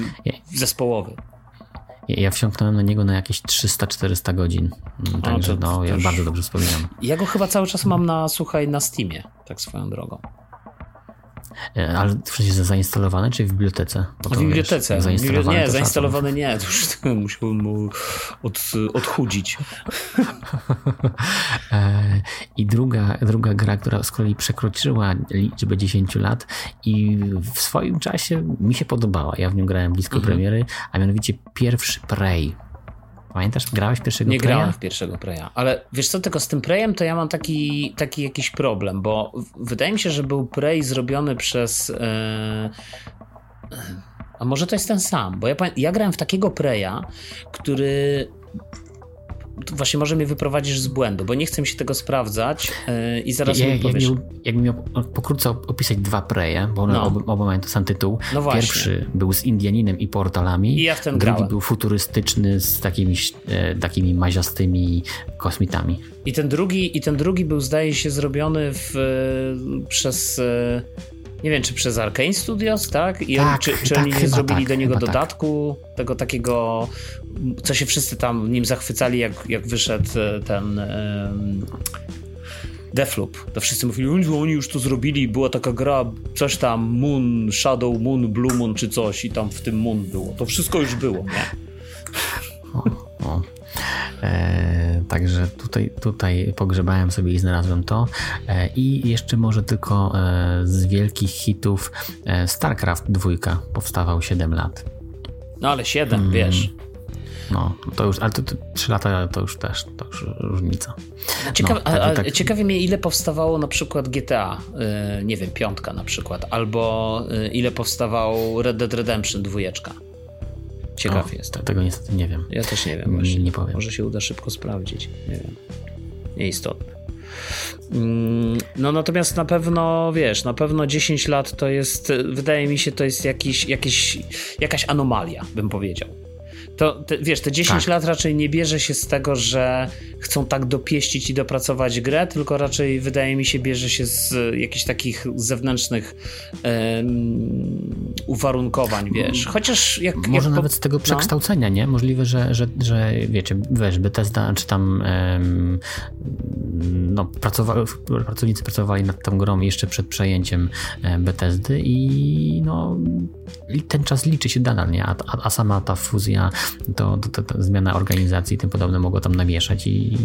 zespołowy. Ja wsiąknąłem na niego na jakieś trzysta czterysta godzin, także o, to, no, ja już... bardzo dobrze wspominam. Ja go chyba cały czas mam na, słuchaj, na Steamie, tak swoją drogą. Ale przecież zainstalowane, czy w bibliotece? Bo to, w bibliotece. Wiesz, zainstalowane nie, zainstalowane nie. To już musiałbym mu od, odchudzić. I druga, druga gra, która z kolei przekroczyła liczbę dziesięciu lat i w swoim czasie mi się podobała. Ja w nią grałem blisko mhm. premiery, a mianowicie pierwszy Prey. Pamiętasz, grałeś pierwszego Preya? Nie grałem w pierwszego Preya, ale wiesz co, tylko z tym Preyem to ja mam taki, taki jakiś problem, bo wydaje mi się, że był Prey zrobiony przez... Yy... A może to jest ten sam, bo ja, ja grałem w takiego Preya, który... Właśnie może mnie wyprowadzisz z błędu, bo nie chcę mi się tego sprawdzać yy, i zaraz ja, mi powiesz. Jakbym jak miał pokrótce opisać dwa Preje, bo one no. oba, oba mają ten sam tytuł. No właśnie. Pierwszy był z Indianinem i portalami, i ja w ten drugi grałem. Był futurystyczny z takimi, e, takimi maziastymi kosmitami. I ten drugi, i ten drugi był, zdaje się, zrobiony w, przez... E, nie wiem, czy przez Arkane Studios, tak? I tak, on, czy, czy tak, oni nie zrobili tak, do niego dodatku, tak. Tego takiego, co się wszyscy tam nim zachwycali, jak, jak wyszedł ten um, Deathloop. To wszyscy mówili, oni już to zrobili, była taka gra, coś tam Moon, Shadow Moon, Blue Moon czy coś i tam w tym Moon było. To wszystko już było, nie? O, o. E, także tutaj, tutaj pogrzebałem sobie i znalazłem to e, i jeszcze może tylko e, z wielkich hitów e, StarCraft dwa powstawał siedem lat. No ale siedem, mm, wiesz. No, to już, ale to, to trzy lata to już też, to już różnica. Ciekawe, no, a, tak... ciekawi mnie, ile powstawało na przykład G T A, y, nie wiem, piątka na przykład, albo y, ile powstawało Red Dead Redemption dwa. Ciekaw o, jest. Tego niestety nie wiem. Ja też nie wiem właśnie. Nie powiem. Może się uda szybko sprawdzić. Nie wiem. Nieistotne. No natomiast na pewno, wiesz, na pewno dziesięć lat to jest, wydaje mi się, to jest jakiś, jakiś, jakaś anomalia, bym powiedział. To, te, wiesz, te dziesięć tak. lat raczej nie bierze się z tego, że chcą tak dopieścić i dopracować grę, tylko raczej, wydaje mi się, bierze się z jakichś takich zewnętrznych um, uwarunkowań, wiesz. Chociaż jak... Może jak nawet po... z tego przekształcenia, no. nie? Możliwe, że, że, że wiecie, wiesz, Bethesda, czy tam um, no, pracowali, pracownicy pracowali nad tą grą jeszcze przed przejęciem Bethesdy i no, ten czas liczy się nadal, nie? A, a, a sama ta fuzja To, to, to, to zmiana organizacji i tym podobne mogło tam namieszać i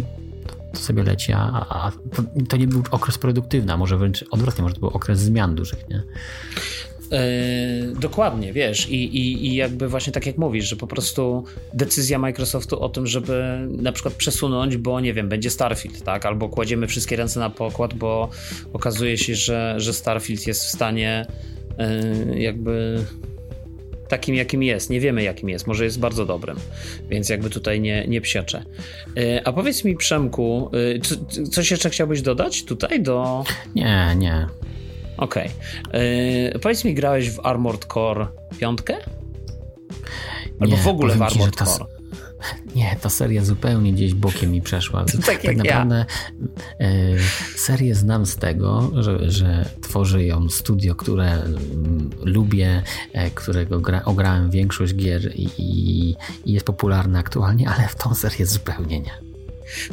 to, to sobie leci, a, a to, to nie był okres produktywny, a może wręcz odwrotnie, może to był okres zmian dużych, nie? Yy, dokładnie, wiesz, I, i, i jakby właśnie tak jak mówisz, że po prostu decyzja Microsoftu o tym, żeby na przykład przesunąć, bo nie wiem, będzie Starfield, tak, albo kładziemy wszystkie ręce na pokład, bo okazuje się, że, że Starfield jest w stanie yy, jakby... takim jakim jest, nie wiemy jakim jest, może jest bardzo dobrym, więc jakby tutaj nie, nie psiaczę. A powiedz mi, Przemku, co, coś jeszcze chciałbyś dodać tutaj do... Nie, nie. Okej. Okay. Powiedz mi, grałeś w Armored Core pięć? Albo nie, w ogóle w Armored ci, Core? Nie, ta seria zupełnie gdzieś bokiem mi przeszła. Tak, tak jak naprawdę ja. y, serię znam z tego, że, że tworzy ją studio, które m, lubię, którego gra, ograłem większość gier i, i jest popularne aktualnie, ale w tą serię zupełnie nie.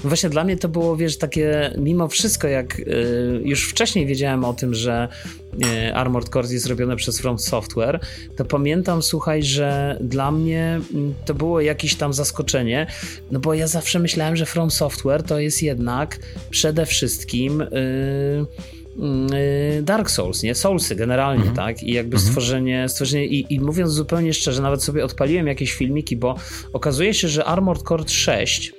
No właśnie dla mnie to było, wiesz, takie mimo wszystko, jak y, już wcześniej wiedziałem o tym, że y, Armored Core jest robione przez From Software, to pamiętam, słuchaj, że dla mnie y, to było jakieś tam zaskoczenie, no bo ja zawsze myślałem, że From Software to jest jednak przede wszystkim y, Dark Souls, nie? Soulsy generalnie, mm-hmm. tak? I jakby mm-hmm. stworzenie, stworzenie i, i mówiąc zupełnie szczerze, nawet sobie odpaliłem jakieś filmiki, bo okazuje się, że Armored Core sześć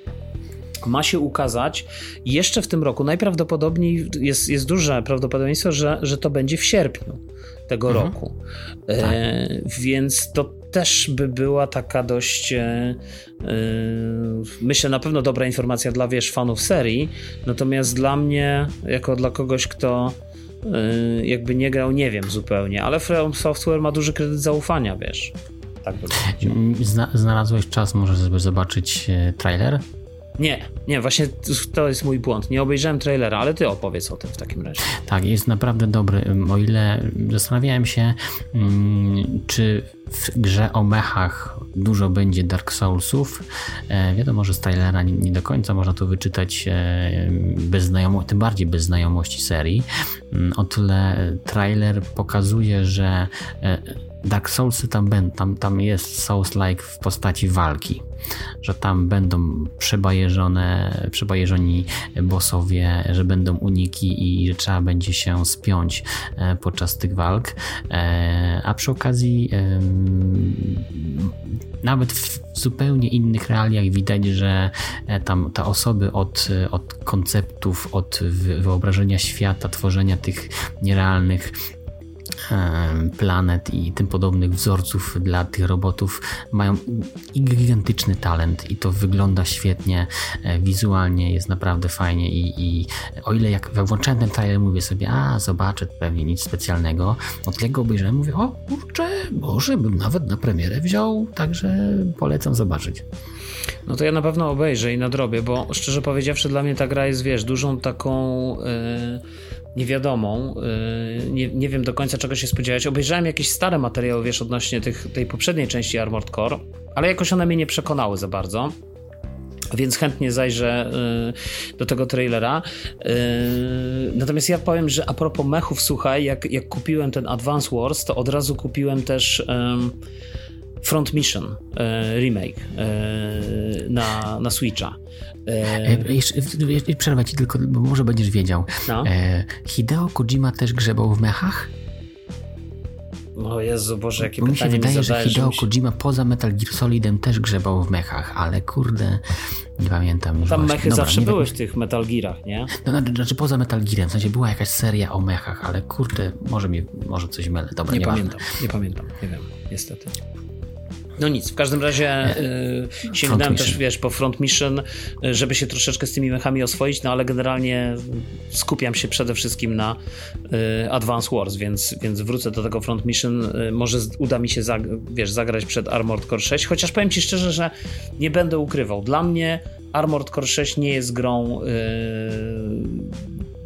ma się ukazać jeszcze w tym roku. Najprawdopodobniej jest, jest duże prawdopodobieństwo, że, że to będzie w sierpniu tego mhm. roku. Tak. E, więc to też by była taka dość e, myślę na pewno dobra informacja dla, wiesz, fanów serii, natomiast dla mnie, jako dla kogoś, kto e, jakby nie grał, nie wiem zupełnie, ale From Software ma duży kredyt zaufania, wiesz. Tak by Zna- Znalazłeś czas, możesz sobie zobaczyć trailer? Nie, nie, właśnie to jest mój błąd. Nie obejrzałem trailera, ale ty opowiedz o tym w takim razie. Tak, jest naprawdę dobry. O ile zastanawiałem się, czy w grze o mechach dużo będzie Dark Soulsów. Wiadomo, że z trailera nie do końca można to wyczytać bez znajomości, tym bardziej bez znajomości serii. O tyle trailer pokazuje, że Dark Soulsy tam będą, tam, tam jest Souls-like w postaci walki, że tam będą przebajeżone, przebajeżoni bossowie, że będą uniki i że trzeba będzie się spiąć podczas tych walk, a przy okazji nawet w zupełnie innych realiach widać, że tam te osoby od, od konceptów, od wyobrażenia świata, tworzenia tych nierealnych planet i tym podobnych wzorców dla tych robotów mają gigantyczny talent i to wygląda świetnie, wizualnie jest naprawdę fajnie i, i o ile jak włączyłem ten trailer, mówię sobie, a zobaczę, pewnie nic specjalnego, od tego obejrzałem, mówię, o kurczę, Boże, bym nawet na premierę wziął, także polecam zobaczyć. No to ja na pewno obejrzę i nadrobię, bo szczerze powiedziawszy dla mnie ta gra jest, wiesz, dużą taką yy, niewiadomą, yy, nie, nie wiem do końca czego się spodziewać. Obejrzałem jakieś stare materiały, wiesz, odnośnie tych, tej poprzedniej części Armored Core, ale jakoś one mnie nie przekonały za bardzo. Więc chętnie zajrzę y, do tego trailera. Y, natomiast ja powiem, że a propos mechów, słuchaj, jak, jak kupiłem ten Advance Wars, to od razu kupiłem też y, Front Mission y, remake y, na, na Switcha. Y, Przerwę ci tylko, bo może będziesz wiedział. No. Hideo Kojima też grzebał w mechach? O Jezu Boże, jakie pytanie mi się wydaje, mi zadajesz, że Hideo Kojima poza Metal Gear Solidem też grzebał w mechach, ale kurde, nie pamiętam już. Tam właśnie. Mechy Dobra, zawsze były w tych Metal Gearach, nie? No, no, znaczy poza Metal Gearem, w sensie była jakaś seria o mechach, ale kurde, może mi, może coś mylę. Dobra, nie, nie pamiętam, nie pamiętam, nie wiem, niestety. No nic, w każdym razie yy, sięgnąłem też, wiesz, po Front Mission, żeby się troszeczkę z tymi mechami oswoić, no ale generalnie skupiam się przede wszystkim na yy, Advance Wars, więc, więc wrócę do tego Front Mission, yy, może uda mi się zag- wiesz, zagrać przed Armored Core sześć, chociaż powiem ci szczerze, że nie będę ukrywał, dla mnie Armored Core sześć nie jest grą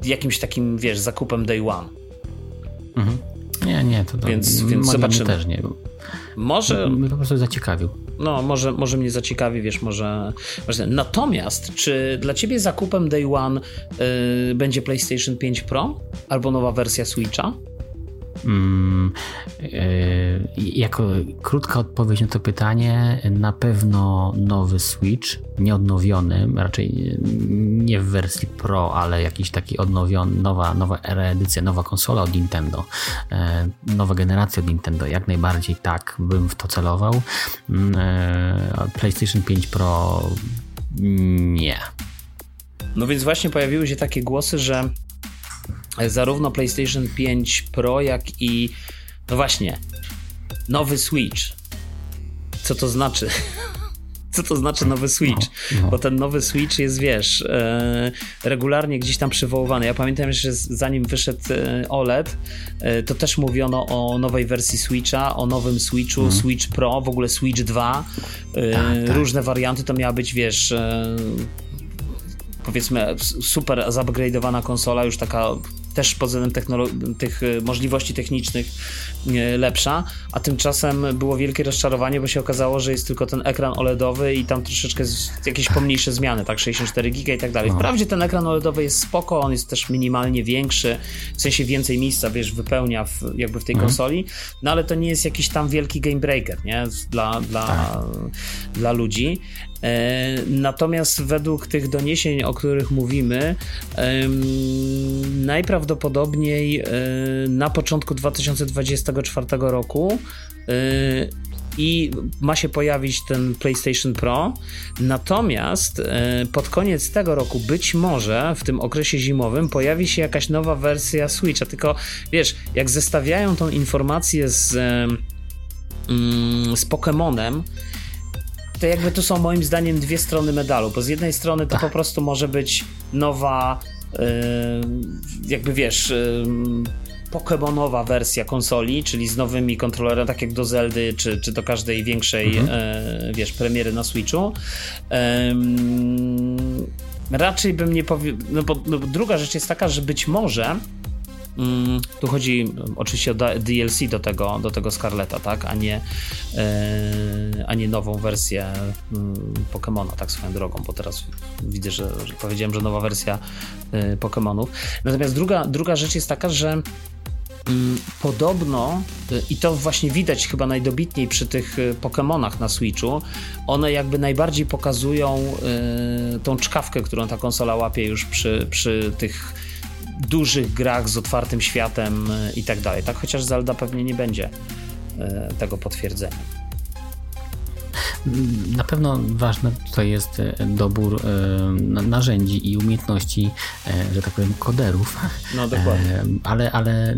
yy, jakimś takim, wiesz, zakupem day one. Mhm. Nie, nie, to, to więc, więc zobaczymy. Też nie. Może mnie po prostu zaciekawił. No, może, może mnie zaciekawi, wiesz, może, może... Natomiast, czy dla ciebie zakupem Day One yy, będzie PlayStation pięć Pro? Albo nowa wersja Switcha? Mm, yy, jako krótka odpowiedź na to pytanie, na pewno nowy Switch, nieodnowiony, raczej nie w wersji Pro, ale jakiś taki odnowiony, nowa, nowa edycja, nowa konsola od Nintendo, yy, nowa generacja od Nintendo, jak najbardziej tak bym w to celował. Yy, PlayStation pięć Pro nie. No więc właśnie pojawiły się takie głosy, że zarówno PlayStation pięć Pro, jak i no właśnie nowy Switch. Co to znaczy? Co to znaczy nowy Switch? Bo ten nowy Switch jest, wiesz, regularnie gdzieś tam przywoływany. Ja pamiętam jeszcze, zanim wyszedł O L E D, to też mówiono o nowej wersji Switcha, o nowym Switchu, hmm. Switch Pro, w ogóle Switch dwa. Tak, różne tak. Warianty to miała być, wiesz, powiedzmy super zupgradowana konsola, już taka też pod względem technolo- tych możliwości technicznych lepsza, a tymczasem było wielkie rozczarowanie, bo się okazało, że jest tylko ten ekran OLEDowy i tam troszeczkę jakieś pomniejsze zmiany, tak, sześćdziesiąt cztery giga i tak dalej. Wprawdzie ten ekran OLEDowy jest spoko, on jest też minimalnie większy, w sensie więcej miejsca, wiesz, wypełnia w, jakby w tej mhm. konsoli, no ale to nie jest jakiś tam wielki game breaker, nie, dla, dla, dla ludzi. Natomiast według tych doniesień, o których mówimy, najprawdopodobniej na początku dwa tysiące dwudziestego czwartego roku i ma się pojawić ten PlayStation Pro, natomiast pod koniec tego roku być może w tym okresie zimowym pojawi się jakaś nowa wersja Switcha, tylko wiesz, jak zestawiają tą informację z, z Pokemonem, to jakby tu są moim zdaniem dwie strony medalu, bo z jednej strony to po prostu może być nowa yy, jakby wiesz yy, pokemonowa wersja konsoli, czyli z nowymi kontrolerami, tak jak do Zeldy, czy, czy do każdej większej mhm. yy, wiesz premiery na Switchu. Yy, raczej bym nie powiedział, no bo no, druga rzecz jest taka, że być może Mm, tu chodzi oczywiście o D L C do tego, do tego Scarletta, tak? A nie, yy, a nie nową wersję yy, Pokemona, tak swoją drogą, bo teraz widzę, że, że powiedziałem, że nowa wersja yy, Pokemonów. Natomiast druga, druga rzecz jest taka, że podobno, i to właśnie widać chyba najdobitniej przy tych Pokemonach na Switchu, one jakby najbardziej pokazują yy, tą czkawkę, którą ta konsola łapie już przy, przy tych dużych grach z otwartym światem i tak dalej, tak? Chociaż Zelda pewnie nie będzie tego potwierdzenia. Na pewno ważny tutaj jest dobór narzędzi i umiejętności, że tak powiem, koderów. No dokładnie. Ale, ale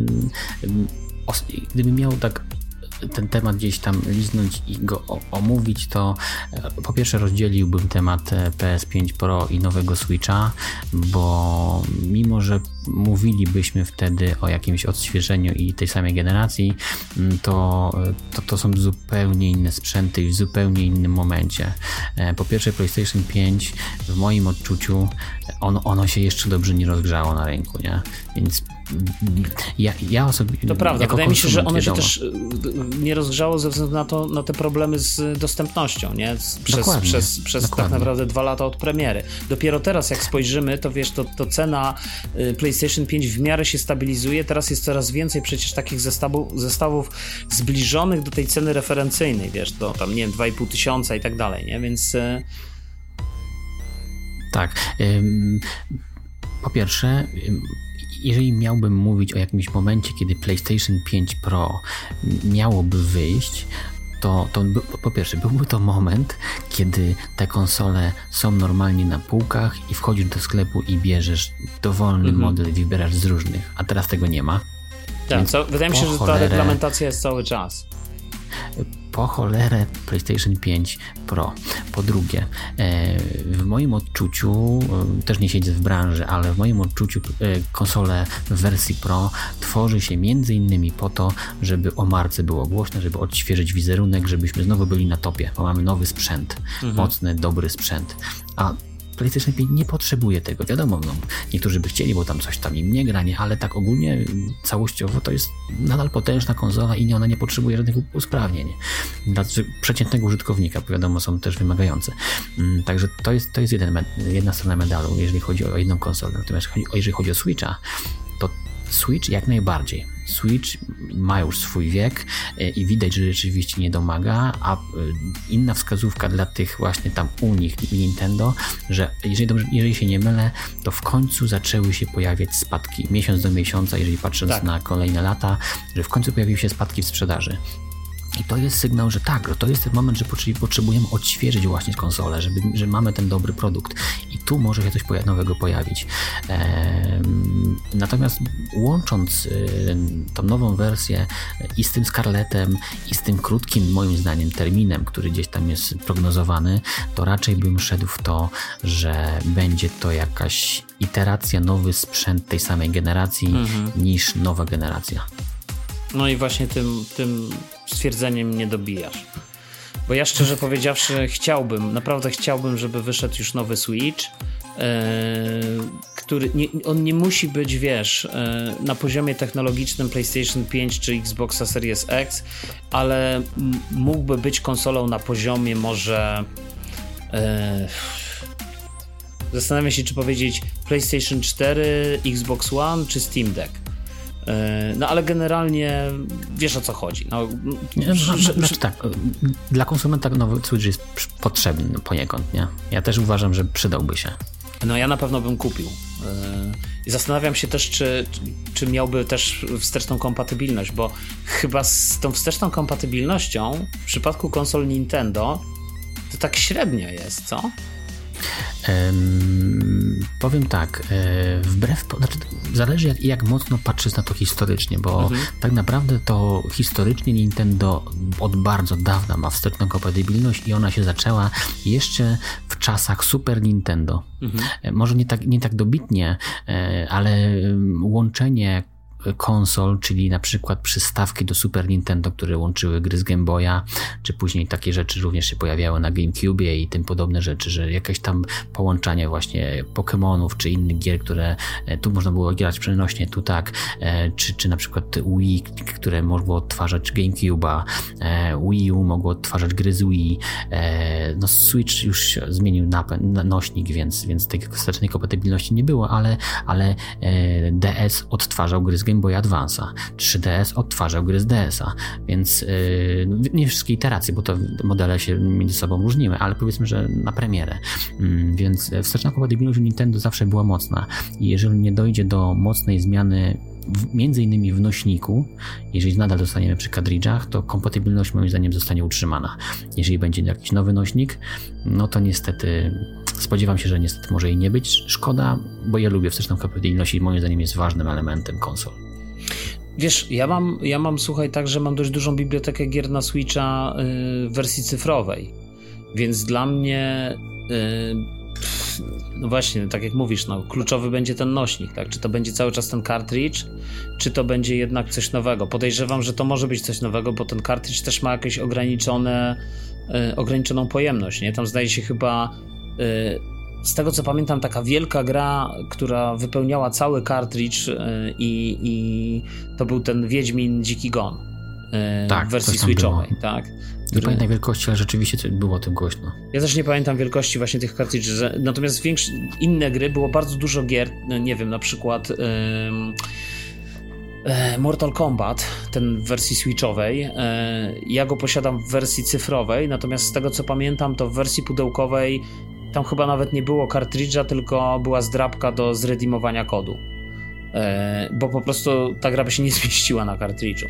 gdybym miał tak ten temat gdzieś tam liznąć i go omówić, to po pierwsze rozdzieliłbym temat P S pięć Pro i nowego Switcha, bo mimo, że mówilibyśmy wtedy o jakimś odświeżeniu i tej samej generacji, to to, to są zupełnie inne sprzęty i w zupełnie innym momencie. Po pierwsze PlayStation pięć w moim odczuciu on, ono się jeszcze dobrze nie rozgrzało na rynku, nie? Więc ja, ja osobiście... To prawda, wydaje mi się, że ono wiadomo. się też nie rozgrzało ze względu na to, na te problemy z dostępnością, nie? Przez, dokładnie, przez, przez dokładnie. tak naprawdę dwa lata od premiery. Dopiero teraz jak spojrzymy, to wiesz, to, to cena PlayStation pięć w miarę się stabilizuje, teraz jest coraz więcej przecież takich zestawów, zestawów zbliżonych do tej ceny referencyjnej, wiesz, do tam, nie wiem, dwa i pół tysiąca i tak dalej, nie? Więc... Tak. Ym, po pierwsze... Ym... Jeżeli miałbym mówić o jakimś momencie, kiedy PlayStation pięć Pro miałoby wyjść, to, to by, po pierwsze byłby to moment, kiedy te konsole są normalnie na półkach i wchodzisz do sklepu i bierzesz dowolny mhm. model, wybierasz z różnych, a teraz tego nie ma. Tak, co, wydaje mi się, że ta reglamentacja jest cały czas. Po cholerę PlayStation pięć Pro. Po drugie, w moim odczuciu, też nie siedzę w branży, ale w moim odczuciu konsole w wersji Pro tworzy się między innymi po to, żeby o marce było głośno, żeby odświeżyć wizerunek, żebyśmy znowu byli na topie, bo mamy nowy sprzęt, mhm. mocny, dobry sprzęt. A PlayStation pięć nie potrzebuje tego, wiadomo, no, niektórzy by chcieli, bo tam coś tam im nie gra, nie, ale tak ogólnie, całościowo to jest nadal potężna konsola i ona nie potrzebuje żadnych usprawnień. Dla przeciętnego użytkownika, wiadomo, są też wymagające. Także to jest, to jest jeden, jedna strona medalu, jeżeli chodzi o jedną konsolę. Natomiast jeżeli chodzi o Switcha, to Switch jak najbardziej. Switch ma już swój wiek i widać, że rzeczywiście nie domaga, a inna wskazówka dla tych właśnie tam u nich Nintendo, że jeżeli, dobrze, jeżeli się nie mylę, to w końcu zaczęły się pojawiać spadki miesiąc do miesiąca, jeżeli patrząc tak. na kolejne lata, że w końcu pojawiły się spadki w sprzedaży. I to jest sygnał, że tak, to jest ten moment, że potrzebujemy odświeżyć właśnie konsolę, żeby, że mamy ten dobry produkt i tu może się coś nowego pojawić. Ehm, natomiast łącząc y, tą nową wersję i z tym Scarlettem, i z tym krótkim, moim zdaniem, terminem, który gdzieś tam jest prognozowany, to raczej bym szedł w to, że będzie to jakaś iteracja, nowy sprzęt tej samej generacji mhm. niż nowa generacja. No i właśnie tym, tym stwierdzeniem nie dobijasz. Bo ja szczerze powiedziawszy chciałbym, naprawdę chciałbym, żeby wyszedł już nowy Switch, który nie, on nie musi być, wiesz, na poziomie technologicznym PlayStation pięć czy Xboxa Series X, ale mógłby być konsolą na poziomie może... Zastanawiam się, czy powiedzieć PlayStation cztery, Xbox One czy Steam Deck. No ale generalnie wiesz, o co chodzi. No, no, że, znaczy, że... tak, dla konsumenta nowy Switch jest potrzebny poniekąd, nie? Ja też uważam, że przydałby się. No ja na pewno bym kupił. Zastanawiam się też, czy, czy miałby też wsteczną kompatybilność, bo chyba z tą wsteczną kompatybilnością w przypadku konsol Nintendo to tak średnio jest, co? Um, powiem tak, e, wbrew, znaczy, zależy jak, jak mocno patrzysz na to historycznie, bo mhm. tak naprawdę to historycznie Nintendo od bardzo dawna ma wsteczną kompatybilność i ona się zaczęła jeszcze w czasach Super Nintendo. Mhm. E, może nie tak, nie tak dobitnie, e, ale łączenie konsol, czyli na przykład przystawki do Super Nintendo, które łączyły gry z Game Boya, czy później takie rzeczy również się pojawiały na GameCubie i tym podobne rzeczy, że jakieś tam połączanie właśnie Pokemonów, czy innych gier, które tu można było grać przenośnie, tu tak, czy, czy na przykład Wii, które mogło odtwarzać GameCube'a, Wii U mogło odtwarzać gry z Wii, no Switch już zmienił napęd, nośnik, więc, więc tej wstecznej kompatybilności nie było, ale, ale D S odtwarzał gry z Game Boy Advance'a, trzy D S odtwarzał gry z D S a, więc yy, nie wszystkie iteracje, bo to modele się między sobą różniły, ale powiedzmy, że na premierę, yy, więc wsteczna kompatybilność Nintendo zawsze była mocna i jeżeli nie dojdzie do mocnej zmiany w, między innymi w nośniku, jeżeli nadal zostaniemy przy kadridżach, to kompatybilność moim zdaniem zostanie utrzymana. Jeżeli będzie jakiś nowy nośnik, no to niestety spodziewam się, że niestety może jej nie być. Szkoda, bo ja lubię wsteczną kompatybilność i moim zdaniem jest ważnym elementem konsol. Wiesz, ja mam, ja mam słuchaj, tak, że mam dość dużą bibliotekę gier na Switcha w wersji cyfrowej, więc dla mnie pff, no właśnie, tak jak mówisz, no, kluczowy będzie ten nośnik, tak? Czy to będzie cały czas ten cartridge, czy to będzie jednak coś nowego. Podejrzewam, że to może być coś nowego, bo ten cartridge też ma jakieś ograniczone, ograniczoną pojemność, nie? Tam zdaje się chyba z tego co pamiętam, taka wielka gra, która wypełniała cały kartridż i, i to był ten Wiedźmin Dziki Gon tak, w wersji switchowej. Tak, który... Nie pamiętam wielkości, ale rzeczywiście było o tym głośno. Ja też nie pamiętam wielkości właśnie tych kartridży, natomiast większe, inne gry, było bardzo dużo gier, nie wiem, na przykład... Ym... Mortal Kombat, ten w wersji switchowej, ja go posiadam w wersji cyfrowej, natomiast z tego co pamiętam, to w wersji pudełkowej tam chyba nawet nie było kartridża, tylko była zdrabka do zredeemowania kodu, bo po prostu ta gra by się nie zmieściła na kartridżu.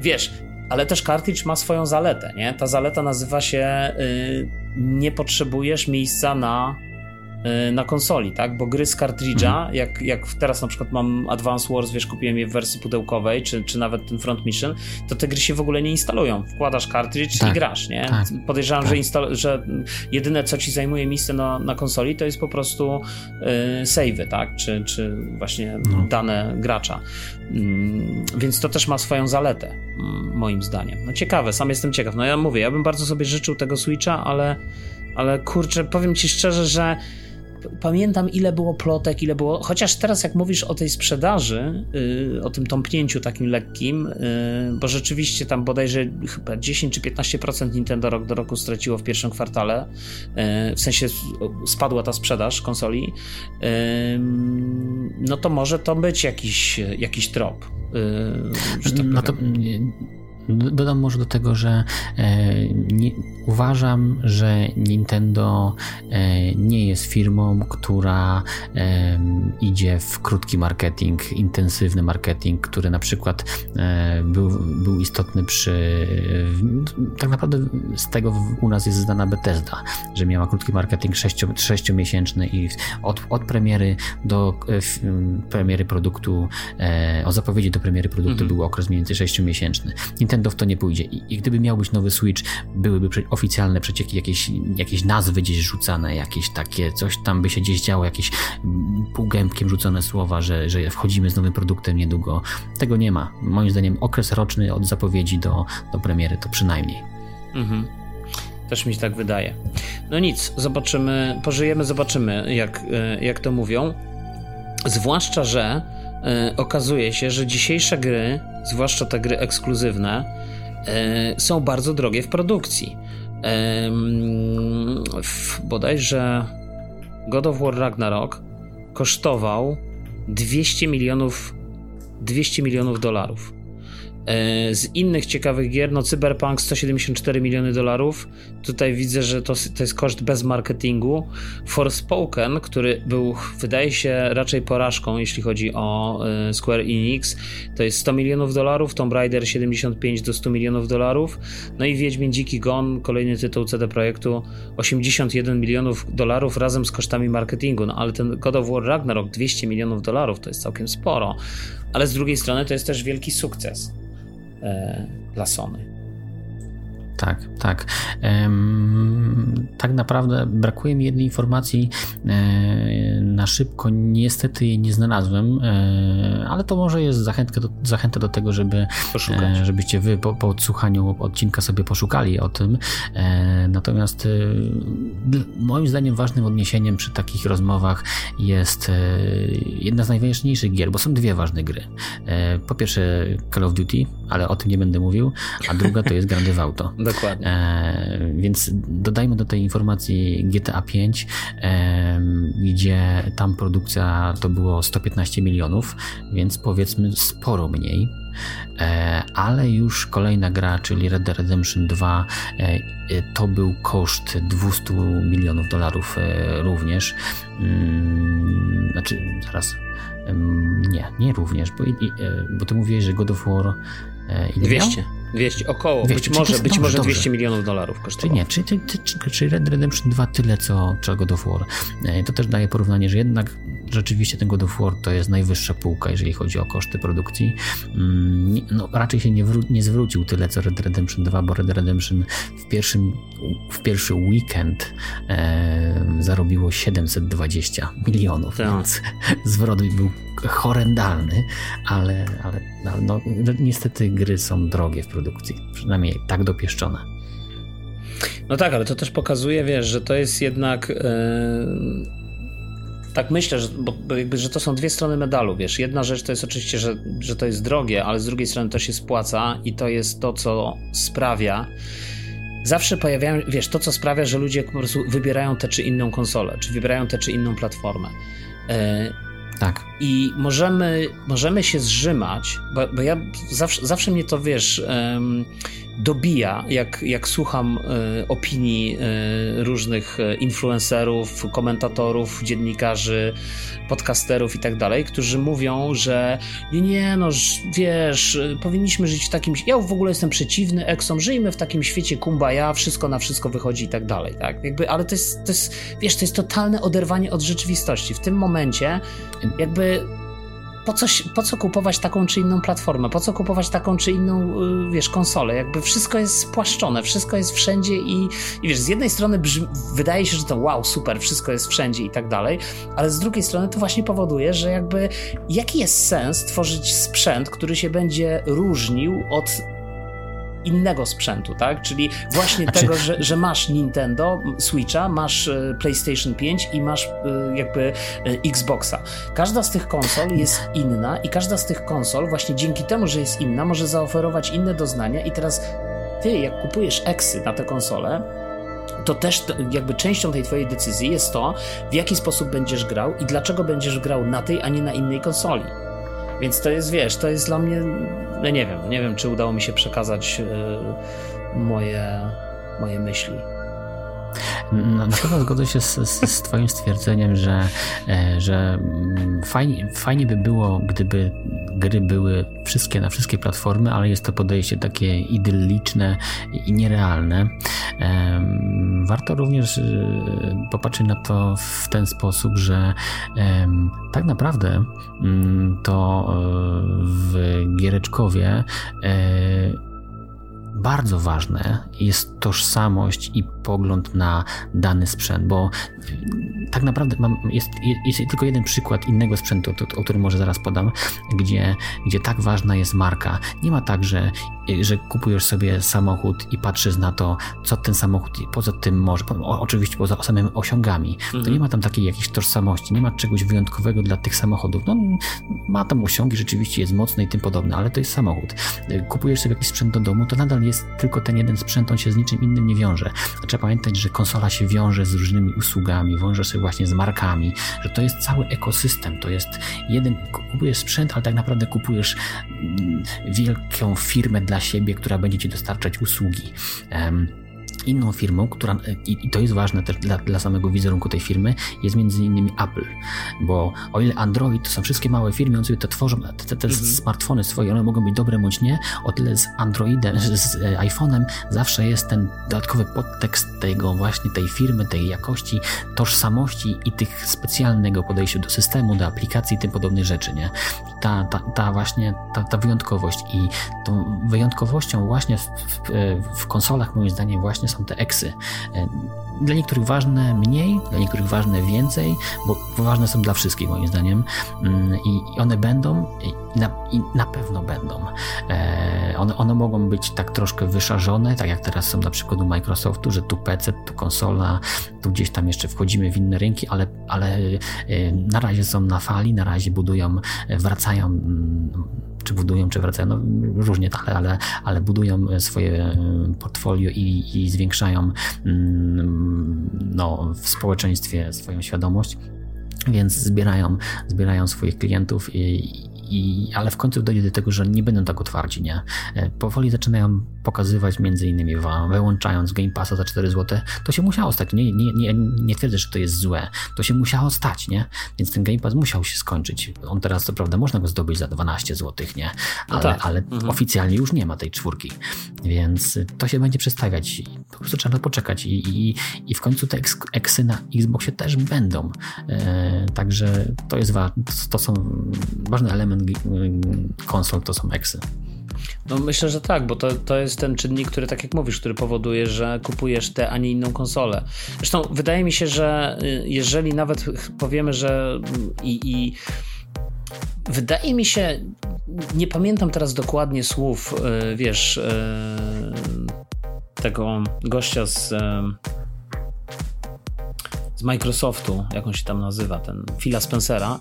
Wiesz, ale też kartridż ma swoją zaletę, nie? Ta zaleta nazywa się nie potrzebujesz miejsca na na konsoli, tak? Bo gry z kartridża, jak, jak teraz na przykład mam Advance Wars, wiesz, kupiłem je w wersji pudełkowej, czy, czy nawet ten Front Mission, to te gry się w ogóle nie instalują. Wkładasz kartridż tak, i grasz, nie? Tak, podejrzewam, tak. Że, instal- że jedyne co ci zajmuje miejsce na, na konsoli, to jest po prostu yy, save'y, tak? Czy, czy właśnie no. dane gracza. Yy, więc to też ma swoją zaletę, yy, moim zdaniem. No ciekawe, sam jestem ciekaw. No ja mówię, ja bym bardzo sobie życzył tego Switcha, ale, ale kurczę, powiem ci szczerze, że pamiętam ile było plotek, ile było, chociaż teraz jak mówisz o tej sprzedaży, yy, o tym tąpnięciu takim lekkim, yy, bo rzeczywiście tam bodajże chyba dziesięć czy piętnaście procent Nintendo rok do roku straciło w pierwszym kwartale, yy, w sensie spadła ta sprzedaż konsoli, yy, no to może to być jakiś, jakiś trop. Yy, tak no to... Dodam może do tego, że e, nie, uważam, że Nintendo e, nie jest firmą, która e, idzie w krótki marketing, intensywny marketing, który na przykład e, był, był istotny przy... W, tak naprawdę z tego w, u nas jest znana Bethesda, że miała krótki marketing sześciomiesięczny i od, od premiery do f, premiery produktu, e, o zapowiedzi do premiery produktu mhm. był okres mniej więcej sześciomiesięczny. Nintendo w to nie pójdzie. I, i gdyby miał być nowy Switch, byłyby prze- oficjalne przecieki, jakieś, jakieś nazwy gdzieś rzucane, jakieś takie, coś tam by się gdzieś działo, jakieś półgębkiem rzucone słowa, że, że wchodzimy z nowym produktem niedługo. Tego nie ma. Moim zdaniem okres roczny od zapowiedzi do, do premiery to przynajmniej. Mhm. Też mi się tak wydaje. No nic, zobaczymy, pożyjemy, zobaczymy, jak, jak to mówią. Zwłaszcza, że y, okazuje się, że dzisiejsze gry, zwłaszcza te gry ekskluzywne, y, są bardzo drogie w produkcji. Y, w, bodajże God of War Ragnarok kosztował dwieście milionów dolarów. Z innych ciekawych gier, no Cyberpunk sto siedemdziesiąt cztery miliony dolarów, tutaj widzę, że to, to jest koszt bez marketingu. Forspoken, który był, wydaje się, raczej porażką, jeśli chodzi o y, Square Enix, to jest sto milionów dolarów, Tomb Raider siedemdziesiąt pięć do stu milionów dolarów, no i Wiedźmin Dziki Gon, kolejny tytuł C D Projektu, osiemdziesiąt jeden milionów dolarów razem z kosztami marketingu, no ale ten God of War Ragnarok dwieście milionów dolarów, to jest całkiem sporo, ale z drugiej strony to jest też wielki sukces dla Sony. Tak, tak. Ym, tak naprawdę brakuje mi jednej informacji yy, na szybko. Niestety jej nie znalazłem, yy, ale to może jest zachętka do, zachęta do tego, żeby, yy, żebyście wy po, po odsłuchaniu odcinka sobie poszukali o tym. Yy, natomiast yy, moim zdaniem ważnym odniesieniem przy takich rozmowach jest yy, jedna z najważniejszych gier, bo są dwie ważne gry. Yy, po pierwsze Call of Duty, ale o tym nie będę mówił, a druga to jest Grand Theft Auto. Dokładnie. E, więc dodajmy do tej informacji G T A pięć, e, gdzie tam produkcja to było sto piętnaście milionów, więc powiedzmy sporo mniej. E, ale już kolejna gra, czyli Red Dead Redemption dwa, e, to był koszt dwieście milionów dolarów e, również. Hmm, znaczy, zaraz. Nie, nie również, bo, i, bo ty mówiłeś, że God of War i dwieście, dwieście, około, dwieście, być może, być dobrze, może dwieście dobrze. Milionów dolarów kosztowało. Czy nie, czy, czy, czy, czy Red Redemption dwa tyle, co, co God of War. To też daje porównanie, że jednak rzeczywiście ten God of War to jest najwyższa półka, jeżeli chodzi o koszty produkcji. No, raczej się nie, wró- nie zwrócił tyle, co Red Redemption dwa, bo Red Redemption w, pierwszym, w pierwszy weekend e, zarobiło siedemset dwadzieścia milionów, tak. Więc zwrot był horrendalny, ale, ale no, niestety gry są drogie w produkcji, przynajmniej tak dopieszczone. No tak, ale to też pokazuje, wiesz, że to jest jednak yy, tak myślę, że, bo jakby, że to są dwie strony medalu, wiesz. Jedna rzecz to jest oczywiście, że, że to jest drogie, ale z drugiej strony to się spłaca i to jest to, co sprawia, zawsze pojawiają, wiesz, to co sprawia, że ludzie po prostu wybierają tę czy inną konsolę, czy wybierają tę czy inną platformę. Yy, Tak. I możemy, możemy się zżymać, bo, bo ja zawsze, zawsze mnie to, wiesz, dobija, jak, jak słucham opinii różnych influencerów, komentatorów, dziennikarzy, podcasterów i tak dalej, którzy mówią, że nie, nie, no wiesz, powinniśmy żyć w takim... Ja w ogóle jestem przeciwny eksom, żyjmy w takim świecie kumbaya, wszystko na wszystko wychodzi i tak dalej, tak? Jakby, ale to jest, to jest, wiesz, to jest totalne oderwanie od rzeczywistości. W tym momencie jakby po co, po co kupować taką czy inną platformę, po co kupować taką czy inną, wiesz, konsolę, jakby wszystko jest spłaszczone, wszystko jest wszędzie i, i wiesz, z jednej strony brzmi, wydaje się, że to wow, super, wszystko jest wszędzie i tak dalej, ale z drugiej strony to właśnie powoduje, że jakby jaki jest sens tworzyć sprzęt, który się będzie różnił od innego sprzętu, tak? Czyli właśnie znaczy... tego, że, że masz Nintendo, Switcha, masz PlayStation pięć i masz jakby Xboxa. Każda z tych konsol jest inna i każda z tych konsol właśnie dzięki temu, że jest inna, może zaoferować inne doznania i teraz ty, jak kupujesz eksy na tę konsolę, to też to, jakby częścią tej twojej decyzji jest to, w jaki sposób będziesz grał i dlaczego będziesz grał na tej, a nie na innej konsoli. Więc to jest, wiesz, to jest dla mnie, no nie wiem, nie wiem, czy udało mi się przekazać yy, moje, moje myśli. No, na pewno zgodzę się z, z, z twoim stwierdzeniem, że, że fajnie, fajnie by było, gdyby gry były wszystkie na wszystkie platformy, ale jest to podejście takie idylliczne i nierealne. Warto również popatrzeć na to w ten sposób, że tak naprawdę to w Giereczkowie bardzo ważne jest tożsamość i pogląd na dany sprzęt, bo tak naprawdę mam, jest, jest tylko jeden przykład innego sprzętu, o, o którym może zaraz podam, gdzie, gdzie tak ważna jest marka. Nie ma tak, że, że kupujesz sobie samochód i patrzysz na to, co ten samochód poza tym może, o, oczywiście poza samymi osiągami. Mhm. To nie ma tam takiej jakiejś tożsamości, nie ma czegoś wyjątkowego dla tych samochodów. No, ma tam osiągi, rzeczywiście jest mocny i tym podobne, ale to jest samochód. Kupujesz sobie jakiś sprzęt do domu, to nadal jest tylko ten jeden sprzęt, on się z niczym innym nie wiąże. A trzeba pamiętać, że konsola się wiąże z różnymi usługami, wiąże się właśnie z markami, że to jest cały ekosystem, to jest jeden, kupujesz sprzęt, ale tak naprawdę kupujesz wielką firmę dla siebie, która będzie ci dostarczać usługi. Um, Inną firmą, która, i to jest ważne też dla, dla samego wizerunku tej firmy, jest między innymi Apple, bo o ile Android to są wszystkie małe firmy, one sobie to tworzą, te, te mm-hmm. smartfony swoje, one mogą być dobre bądź nie, o tyle z Androidem, z, z iPhone'em zawsze jest ten dodatkowy podtekst tego właśnie tej firmy, tej jakości, tożsamości i tych specjalnego podejścia do systemu, do aplikacji i tym podobnych rzeczy, nie? Ta, ta, ta właśnie, ta, ta wyjątkowość i tą wyjątkowością właśnie w, w, w konsolach, moim zdaniem, właśnie są te eksy. Dla niektórych ważne mniej, dla niektórych ważne więcej, bo ważne są dla wszystkich moim zdaniem i one będą i na, i na pewno będą. One, one mogą być tak troszkę wyszarzone, tak jak teraz są na przykład u Microsoftu, że tu P C, tu konsola, tu gdzieś tam jeszcze wchodzimy w inne rynki, ale, ale na razie są na fali, na razie budują, wracają czy budują, czy wracają, no różnie, ale, ale, ale budują swoje portfolio i, i zwiększają no, w społeczeństwie swoją świadomość, więc zbierają, zbierają swoich klientów, i, i, ale w końcu dojdzie do tego, że nie będą tak otwarci, nie? Powoli zaczynają pokazywać między innymi wyłączając Game Passa za cztery złote, to się musiało stać, nie, nie, nie, nie twierdzę, że to jest złe, to się musiało stać, nie? Więc ten Game Pass musiał się skończyć, on teraz co prawda można go zdobyć za dwanaście złotych, nie? Ale, no tak. ale mhm. oficjalnie już nie ma tej czwórki, więc to się będzie przestawiać, po prostu trzeba poczekać i, i, i w końcu te eksy na Xboxie też będą, e, także to jest wa- to są ważny element konsol, to są eksy. No myślę, że tak, bo to, to jest ten czynnik, który tak jak mówisz, który powoduje, że kupujesz tę, a nie inną konsolę. Zresztą wydaje mi się, że jeżeli nawet powiemy, że i, i wydaje mi się, nie pamiętam teraz dokładnie słów, wiesz, tego gościa z z Microsoftu, jak on się tam nazywa, ten Phila Spencera,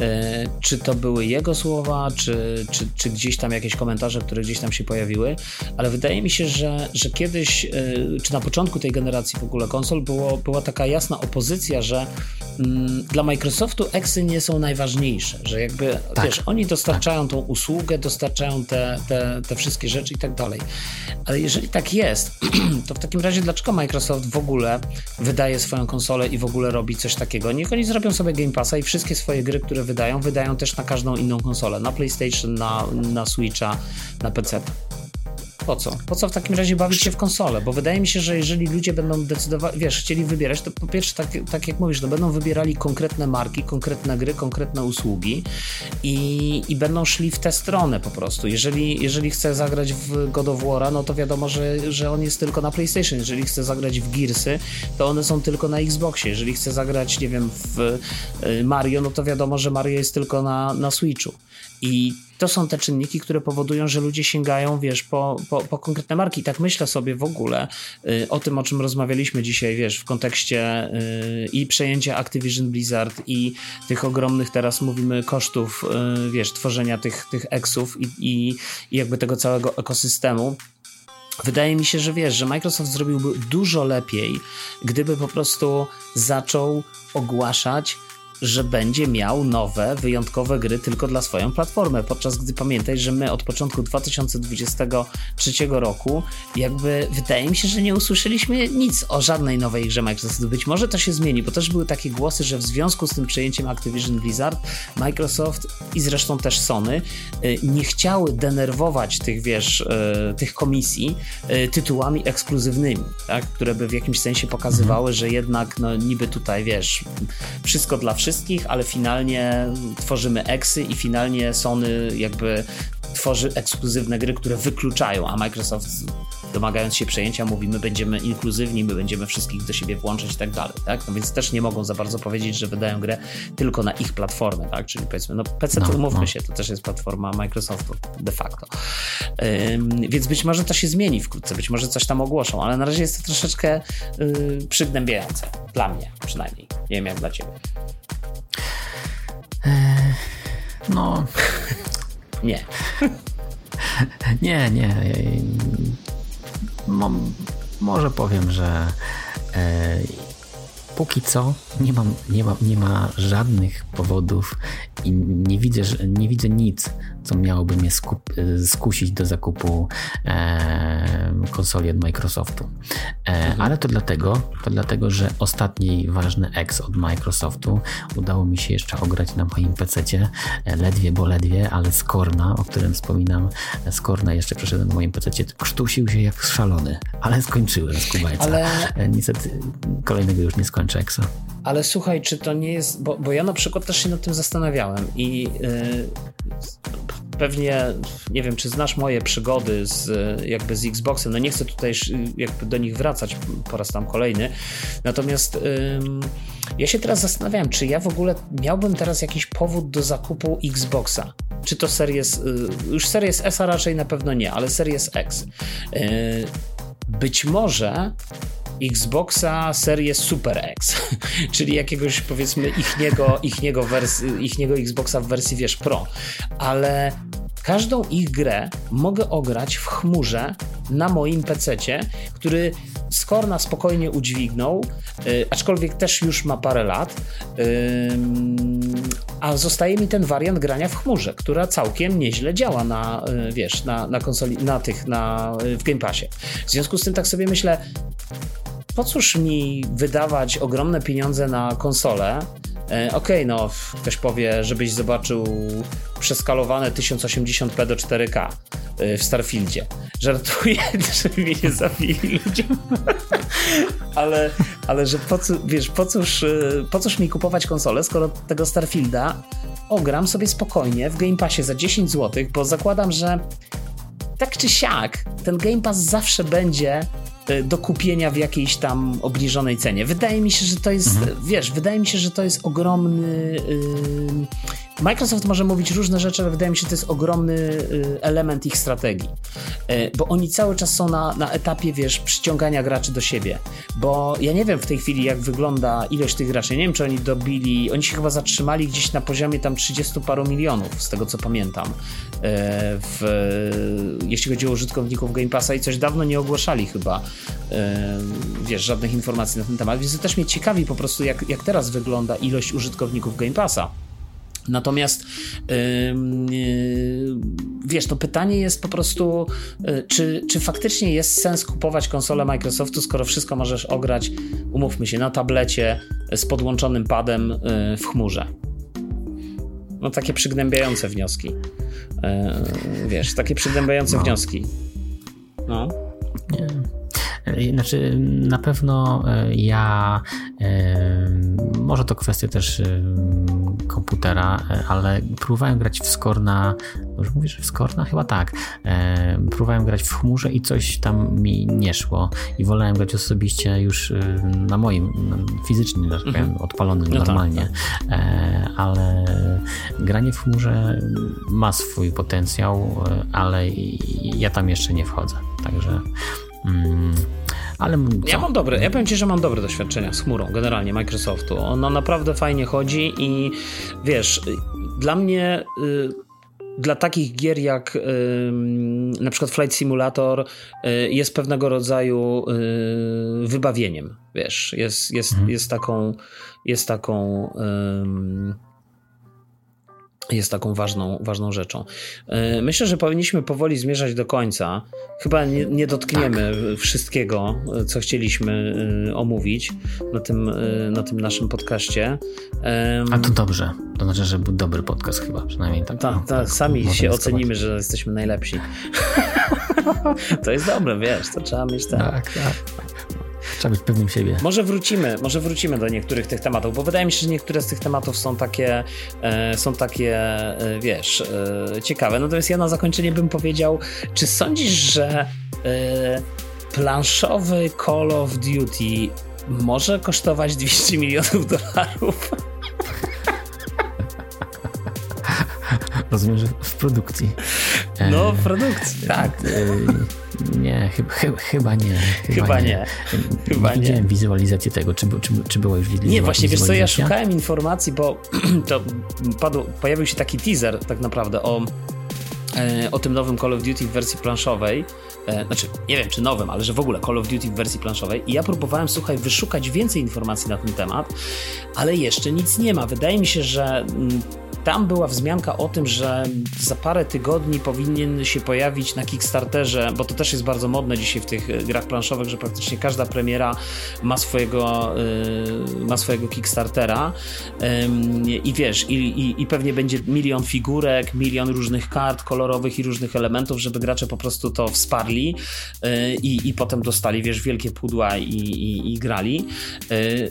e, czy to były jego słowa, czy, czy, czy gdzieś tam jakieś komentarze, które gdzieś tam się pojawiły, ale wydaje mi się, że, że kiedyś, e, czy na początku tej generacji w ogóle konsol było, była taka jasna opozycja, że mm, dla Microsoftu eksy nie są najważniejsze, że jakby, tak. wiesz, oni dostarczają tak. tą usługę, dostarczają te, te, te wszystkie rzeczy i tak dalej. Ale jeżeli tak jest, to w takim razie dlaczego Microsoft w ogóle wydaje swoją konsolę i w ogóle robi coś takiego? Niech oni zrobią sobie Game Passa i wszystkie swoje gry, które wydają, wydają też na każdą inną konsolę, na PlayStation, na, na Switcha, na P C. Po co? Po co w takim razie bawić się w konsolę? Bo wydaje mi się, że jeżeli ludzie będą decydowali, wiesz, chcieli wybierać, to po pierwsze, tak, tak jak mówisz, to będą wybierali konkretne marki, konkretne gry, konkretne usługi i, i będą szli w tę stronę po prostu. Jeżeli, jeżeli chce zagrać w God of War'a, no to wiadomo, że, że on jest tylko na PlayStation. Jeżeli chce zagrać w Gearsy, to one są tylko na Xboxie. Jeżeli chce zagrać, nie wiem, w Mario, no to wiadomo, że Mario jest tylko na, na Switchu. I to są te czynniki, które powodują, że ludzie sięgają, wiesz, po, po, po konkretne marki. I tak myślę sobie w ogóle y, o tym, o czym rozmawialiśmy dzisiaj, wiesz, w kontekście y, i przejęcia Activision Blizzard i tych ogromnych, teraz mówimy, kosztów, y, wiesz, tworzenia tych, tych eksów i, i, i jakby tego całego ekosystemu. Wydaje mi się, że wiesz, że Microsoft zrobiłby dużo lepiej, gdyby po prostu zaczął ogłaszać, że będzie miał nowe, wyjątkowe gry tylko dla swoją platformę, podczas gdy pamiętaj, że my od początku dwa tysiące dwudziestego trzeciego roku jakby wydaje mi się, że nie usłyszeliśmy nic o żadnej nowej grze Microsoftu. Być może to się zmieni, bo też były takie głosy, że w związku z tym przejęciem Activision Blizzard, Microsoft i zresztą też Sony nie chciały denerwować tych, wiesz, tych komisji tytułami ekskluzywnymi, tak? Które by w jakimś sensie pokazywały, że jednak no niby tutaj, wiesz, wszystko dla wszystkich, ale finalnie tworzymy eksy i finalnie Sony jakby tworzy ekskluzywne gry, które wykluczają, a Microsoft domagając się przejęcia, mówimy, będziemy inkluzywni, my będziemy wszystkich do siebie włączać i tak dalej, tak? No więc też nie mogą za bardzo powiedzieć, że wydają grę tylko na ich platformę, tak? Czyli powiedzmy, no P C to no, mówmy no. się, to też jest platforma Microsoftu de facto. Ym, więc być może to się zmieni wkrótce, być może coś tam ogłoszą, ale na razie jest to troszeczkę yy, przygnębiające. Dla mnie przynajmniej. Nie wiem jak dla ciebie. No... nie. nie, nie. Mo- może powiem, że e, póki co nie mam, nie ma, nie ma żadnych powodów i nie widzę, nie widzę nic, co miałoby mnie skup- skusić do zakupu e, konsoli od Microsoftu. E, mhm. Ale to dlatego, to dlatego, że ostatni ważny X od Microsoftu udało mi się jeszcze ograć na moim pececie. E, ledwie, bo ledwie, ale z Korna, o którym wspominam, z Korna jeszcze przeszedłem na moim pececie. Krztusił się jak szalony, ale skończyłem skubajca. Ale... E, niestety kolejnego już nie skończę Xa. Ale słuchaj, czy to nie jest... Bo, bo ja na przykład też się nad tym zastanawiałem i... Yy... Pewnie, nie wiem, czy znasz moje przygody z, jakby z Xboxem, no nie chcę tutaj jakby do nich wracać po raz tam kolejny, natomiast ym, ja się teraz zastanawiam, czy ja w ogóle miałbym teraz jakiś powód do zakupu Xboxa, czy to Series, y, już Series S raczej na pewno nie, ale Series X. Yy, być może Xboxa serię Super X, czyli jakiegoś powiedzmy ichniego, ichniego, wers- ichniego Xboxa w wersji, wiesz, Pro, ale każdą ich grę mogę ograć w chmurze na moim pececie, który z Korna spokojnie udźwignął, yy, aczkolwiek też już ma parę lat, yy, a zostaje mi ten wariant grania w chmurze, która całkiem nieźle działa na, yy, wiesz, na, na konsoli, na tych, na, yy, w Game Passie. W związku z tym tak sobie myślę, po cóż mi wydawać ogromne pieniądze na konsolę? Okej, okay, no ktoś powie, żebyś zobaczył przeskalowane tysiąc osiemdziesiąt p do cztery K w Starfieldzie. Żartuję, żeby mnie nie zabili ludzie. ale, ale że po, wiesz, po, cóż, po cóż mi kupować konsolę, skoro tego Starfielda ogram sobie spokojnie w Game Passie za dziesięć złotych, bo zakładam, że tak czy siak ten Game Pass zawsze będzie do kupienia w jakiejś tam obniżonej cenie. Wydaje mi się, że to jest, mhm. wiesz, wydaje mi się, że to jest ogromny... Yy... Microsoft może mówić różne rzeczy, ale wydaje mi się, że to jest ogromny yy, element ich strategii. Yy, bo oni cały czas są na, na etapie, wiesz, przyciągania graczy do siebie. Bo ja nie wiem w tej chwili, jak wygląda ilość tych graczy. Nie wiem, czy oni dobili... Oni się chyba zatrzymali gdzieś na poziomie tam trzydziestu paru milionów, z tego co pamiętam. Yy, w, yy, jeśli chodzi o użytkowników Game Passa i coś dawno nie ogłaszali chyba. Wiesz, żadnych informacji na ten temat, więc to też mnie ciekawi po prostu, jak, jak teraz wygląda ilość użytkowników Game Passa. Natomiast yy, yy, wiesz, to pytanie jest po prostu, yy, czy, czy faktycznie jest sens kupować konsolę Microsoftu, skoro wszystko możesz ograć, umówmy się, na tablecie z podłączonym padem yy, w chmurze. No takie przygnębiające wnioski. Yy, wiesz, takie przygnębiające no. wnioski. No. Nie. Znaczy, na pewno ja, może to kwestia też komputera, ale próbowałem grać w Scorna, już mówisz w Scorna? Chyba tak. Próbowałem grać w chmurze i coś tam mi nie szło i wolałem grać osobiście już na moim fizycznym, tak powiem, mhm. odpalonym no normalnie, tak, tak. Ale granie w chmurze ma swój potencjał, ale ja tam jeszcze nie wchodzę, także... Mm, ale co? Ja mam dobre, ja powiem ci, że mam dobre doświadczenia z chmurą generalnie Microsoftu. Ona naprawdę fajnie chodzi i wiesz, dla mnie y, dla takich gier jak y, na przykład Flight Simulator y, jest pewnego rodzaju y, wybawieniem, wiesz, jest, jest, mhm. jest taką jest taką y, jest taką ważną, ważną rzeczą. Myślę, że powinniśmy powoli zmierzać do końca. Chyba nie, nie dotkniemy tak. wszystkiego, co chcieliśmy omówić na tym, na tym naszym podcaście. A to dobrze. To znaczy, że był dobry podcast chyba, przynajmniej tak. Ta, ta, no, tak sami się ocenimy, że jesteśmy najlepsi. To jest dobre, wiesz, to trzeba mieć tak. tak, tak. Trzeba być pewnym siebie. Może wrócimy, może wrócimy do niektórych tych tematów, bo wydaje mi się, że niektóre z tych tematów są takie, e, są takie, e, wiesz, e, ciekawe. Natomiast ja na zakończenie bym powiedział, czy sądzisz, że e, planszowy Call of Duty może kosztować dwieście milionów dolarów. Rozumiem, że w produkcji. No, w produkcji, e, tak. E, nie, chy, chy, chyba nie. Chyba, chyba nie. nie. Chyba nie, nie widziałem wizualizacji tego, czy, czy, czy była już wizualizacja. Nie, właśnie, wiesz co, ja szukałem informacji, bo to padł, pojawił się taki teaser tak naprawdę o, o tym nowym Call of Duty w wersji planszowej. Znaczy, nie wiem czy nowym, ale że w ogóle Call of Duty w wersji planszowej i ja próbowałem, słuchaj, wyszukać więcej informacji na ten temat, ale jeszcze nic nie ma. Wydaje mi się, że tam była wzmianka o tym, że za parę tygodni powinien się pojawić na Kickstarterze, bo to też jest bardzo modne dzisiaj w tych grach planszowych, że praktycznie każda premiera ma swojego, ma swojego Kickstartera i wiesz, i, i, i pewnie będzie milion figurek, milion różnych kart kolorowych i różnych elementów, żeby gracze po prostu to wsparli i, i potem dostali, wiesz, wielkie pudła i, i, i grali.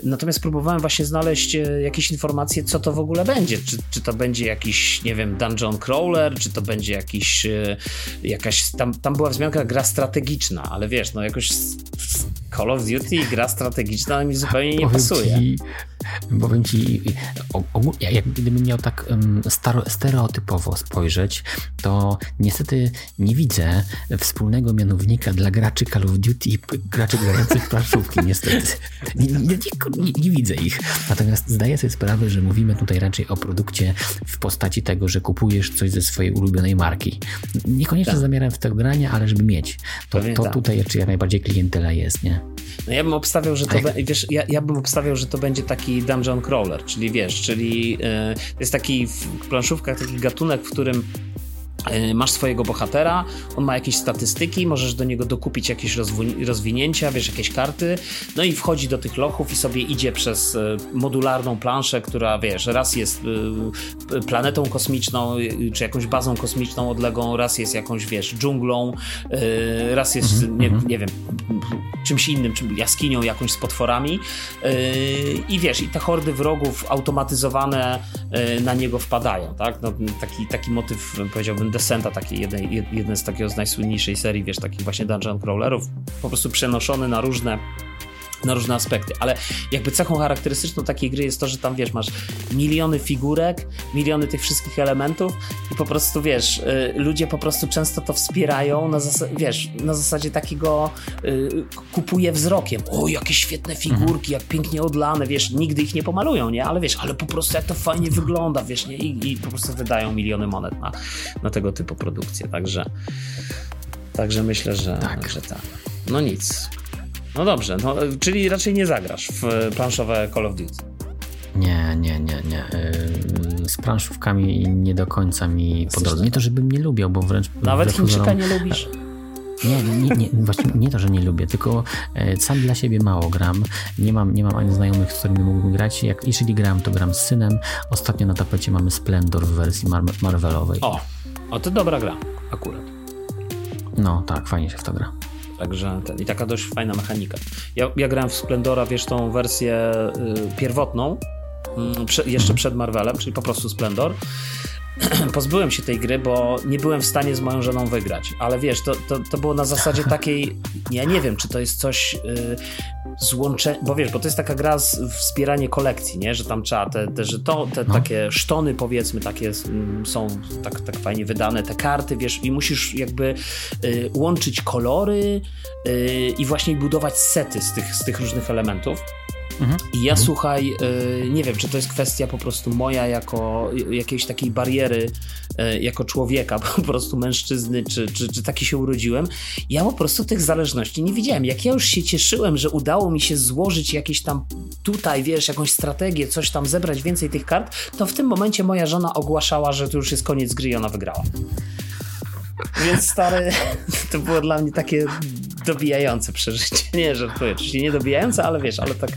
Natomiast próbowałem właśnie znaleźć jakieś informacje, co to w ogóle będzie, czy, czy to będzie będzie jakiś, nie wiem, dungeon crawler, czy to będzie jakiś jakaś, tam, tam była wzmianka gra strategiczna, ale wiesz, no jakoś Call of Duty i gra strategiczna mi zupełnie nie pasuje. Ci, powiem ci, ogólnie, jak gdybym miał tak um, staro, stereotypowo spojrzeć, to niestety nie widzę wspólnego mianownika dla graczy Call of Duty i graczy grających w planszówki, niestety. Nie, nie, nie, nie widzę ich. Natomiast zdaję sobie sprawę, że mówimy tutaj raczej o produkcie w postaci tego, że kupujesz coś ze swojej ulubionej marki. Niekoniecznie tak. Zamiarem w tego grania, ale żeby mieć. To, to tutaj jeszcze jak najbardziej klientela jest, nie? No ja bym obstawiał, że to be- wiesz, ja, ja bym obstawiał, że to będzie taki dungeon crawler, czyli wiesz, czyli yy, jest taki w planszówkach taki gatunek, w którym masz swojego bohatera, on ma jakieś statystyki, możesz do niego dokupić jakieś rozwin- rozwinięcia, wiesz, jakieś karty, no i wchodzi do tych lochów i sobie idzie przez modularną planszę, która, wiesz, raz jest planetą kosmiczną, czy jakąś bazą kosmiczną odległą, raz jest jakąś, wiesz, dżunglą, raz jest, mm-hmm. nie, nie wiem, czymś innym, czym jaskinią jakąś z potworami i wiesz, i te hordy wrogów automatyzowane na niego wpadają, tak? No, taki, taki motyw, powiedziałbym, Descenta, taki jeden, jeden z takiego z najsłynniejszej serii, wiesz, takich właśnie dungeon crawlerów, po prostu przenoszony na różne na różne aspekty, ale jakby cechą charakterystyczną takiej gry jest to, że tam, wiesz, masz miliony figurek, miliony tych wszystkich elementów i po prostu, wiesz, y, ludzie po prostu często to wspierają na, zas- wiesz, na zasadzie takiego y, kupuje wzrokiem. O, jakie świetne figurki, jak pięknie odlane, wiesz, nigdy ich nie pomalują, nie? Ale wiesz, ale po prostu jak to fajnie wygląda, wiesz, nie? I, i po prostu wydają miliony monet na, na tego typu produkcje, także także myślę, że tak. Że tak. No nic. No dobrze, no, czyli raczej nie zagrasz w planszowe Call of Duty. Nie, nie, nie, nie. Z planszówkami nie do końca mi po drodze. Nie to, żebym nie lubił, bo wręcz... Nawet Chińczyka nie lubisz? Nie, nie, nie, właśnie nie to, że nie lubię, tylko sam dla siebie mało gram. Nie mam, nie mam ani znajomych, z którymi mógłbym grać. Jak, jeżeli gram, to gram z synem. Ostatnio na tapecie mamy Splendor w wersji mar- Marvelowej. O, o to dobra gra akurat. No tak, fajnie się w to gra. Także ten, i taka dość fajna mechanika. Ja, ja grałem w Splendora, wiesz, tą wersję y, pierwotną, y, prze, jeszcze przed Marvelem, czyli po prostu Splendor. Pozbyłem się tej gry, bo nie byłem w stanie z moją żoną wygrać, ale wiesz, to, to, to było na zasadzie takiej, ja nie wiem, czy to jest coś y, złączenia, bo wiesz, bo to jest taka gra z, wspieranie kolekcji, nie, że tam trzeba te, te, że to, te no. takie sztony, powiedzmy, takie m, są tak, tak fajnie wydane, te karty, wiesz, i musisz jakby y, łączyć kolory y, i właśnie budować sety z tych, z tych różnych elementów. Mhm. I ja, słuchaj, nie wiem, czy to jest kwestia po prostu moja jako jakiejś takiej bariery jako człowieka, po prostu mężczyzny, czy, czy, czy taki się urodziłem. Ja po prostu tych zależności nie widziałem. Jak ja już się cieszyłem, że udało mi się złożyć jakieś tam tutaj, wiesz, jakąś strategię, coś tam zebrać, więcej tych kart, to w tym momencie moja żona ogłaszała, że to już jest koniec gry i ona wygrała. Więc stary, to było dla mnie takie dobijające przeżycie. Nie, żartuję, czyli nie dobijające, ale wiesz, ale tak,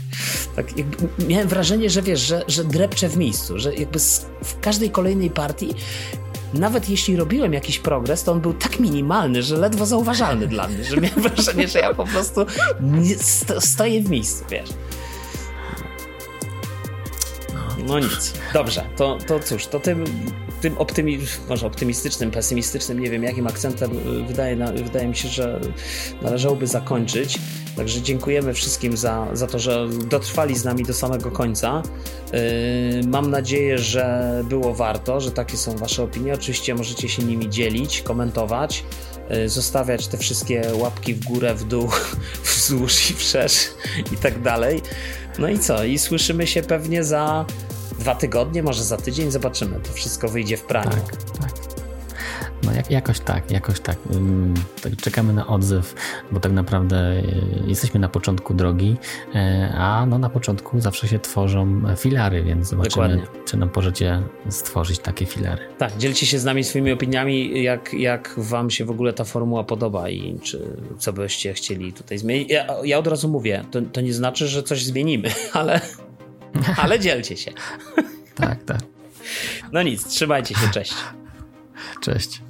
tak jakby miałem wrażenie, że wiesz, że, że drepczę w miejscu, że jakby w każdej kolejnej partii, nawet jeśli robiłem jakiś progres, to on był tak minimalny, że ledwo zauważalny dla mnie, że miałem wrażenie, że ja po prostu nie, sto, stoję w miejscu, wiesz. No nic. Dobrze, to, to cóż, to tym tym optymi- może optymistycznym, pesymistycznym, nie wiem jakim akcentem, wydaje, na, wydaje mi się, że należałoby zakończyć. Także dziękujemy wszystkim za, za to, że dotrwali z nami do samego końca. Yy, mam nadzieję, że było warto, że takie są wasze opinie. Oczywiście możecie się nimi dzielić, komentować, yy, zostawiać te wszystkie łapki w górę, w dół, wzdłuż i wszerz i tak dalej. No i co? I słyszymy się pewnie za dwa tygodnie, może za tydzień, zobaczymy. To wszystko wyjdzie w praniu. Tak, tak. No jak, jakoś tak, jakoś tak. Czekamy na odzew, bo tak naprawdę jesteśmy na początku drogi, a no na początku zawsze się tworzą filary, więc zobaczymy, dokładnie, czy nam możecie stworzyć takie filary. Tak, dzielcie się z nami swoimi opiniami, jak, jak wam się w ogóle ta formuła podoba i czy co byście chcieli tutaj zmienić. Ja, ja od razu mówię, to, to nie znaczy, że coś zmienimy, ale... Ale dzielcie się. Tak, tak. No nic, trzymajcie się, cześć. Cześć.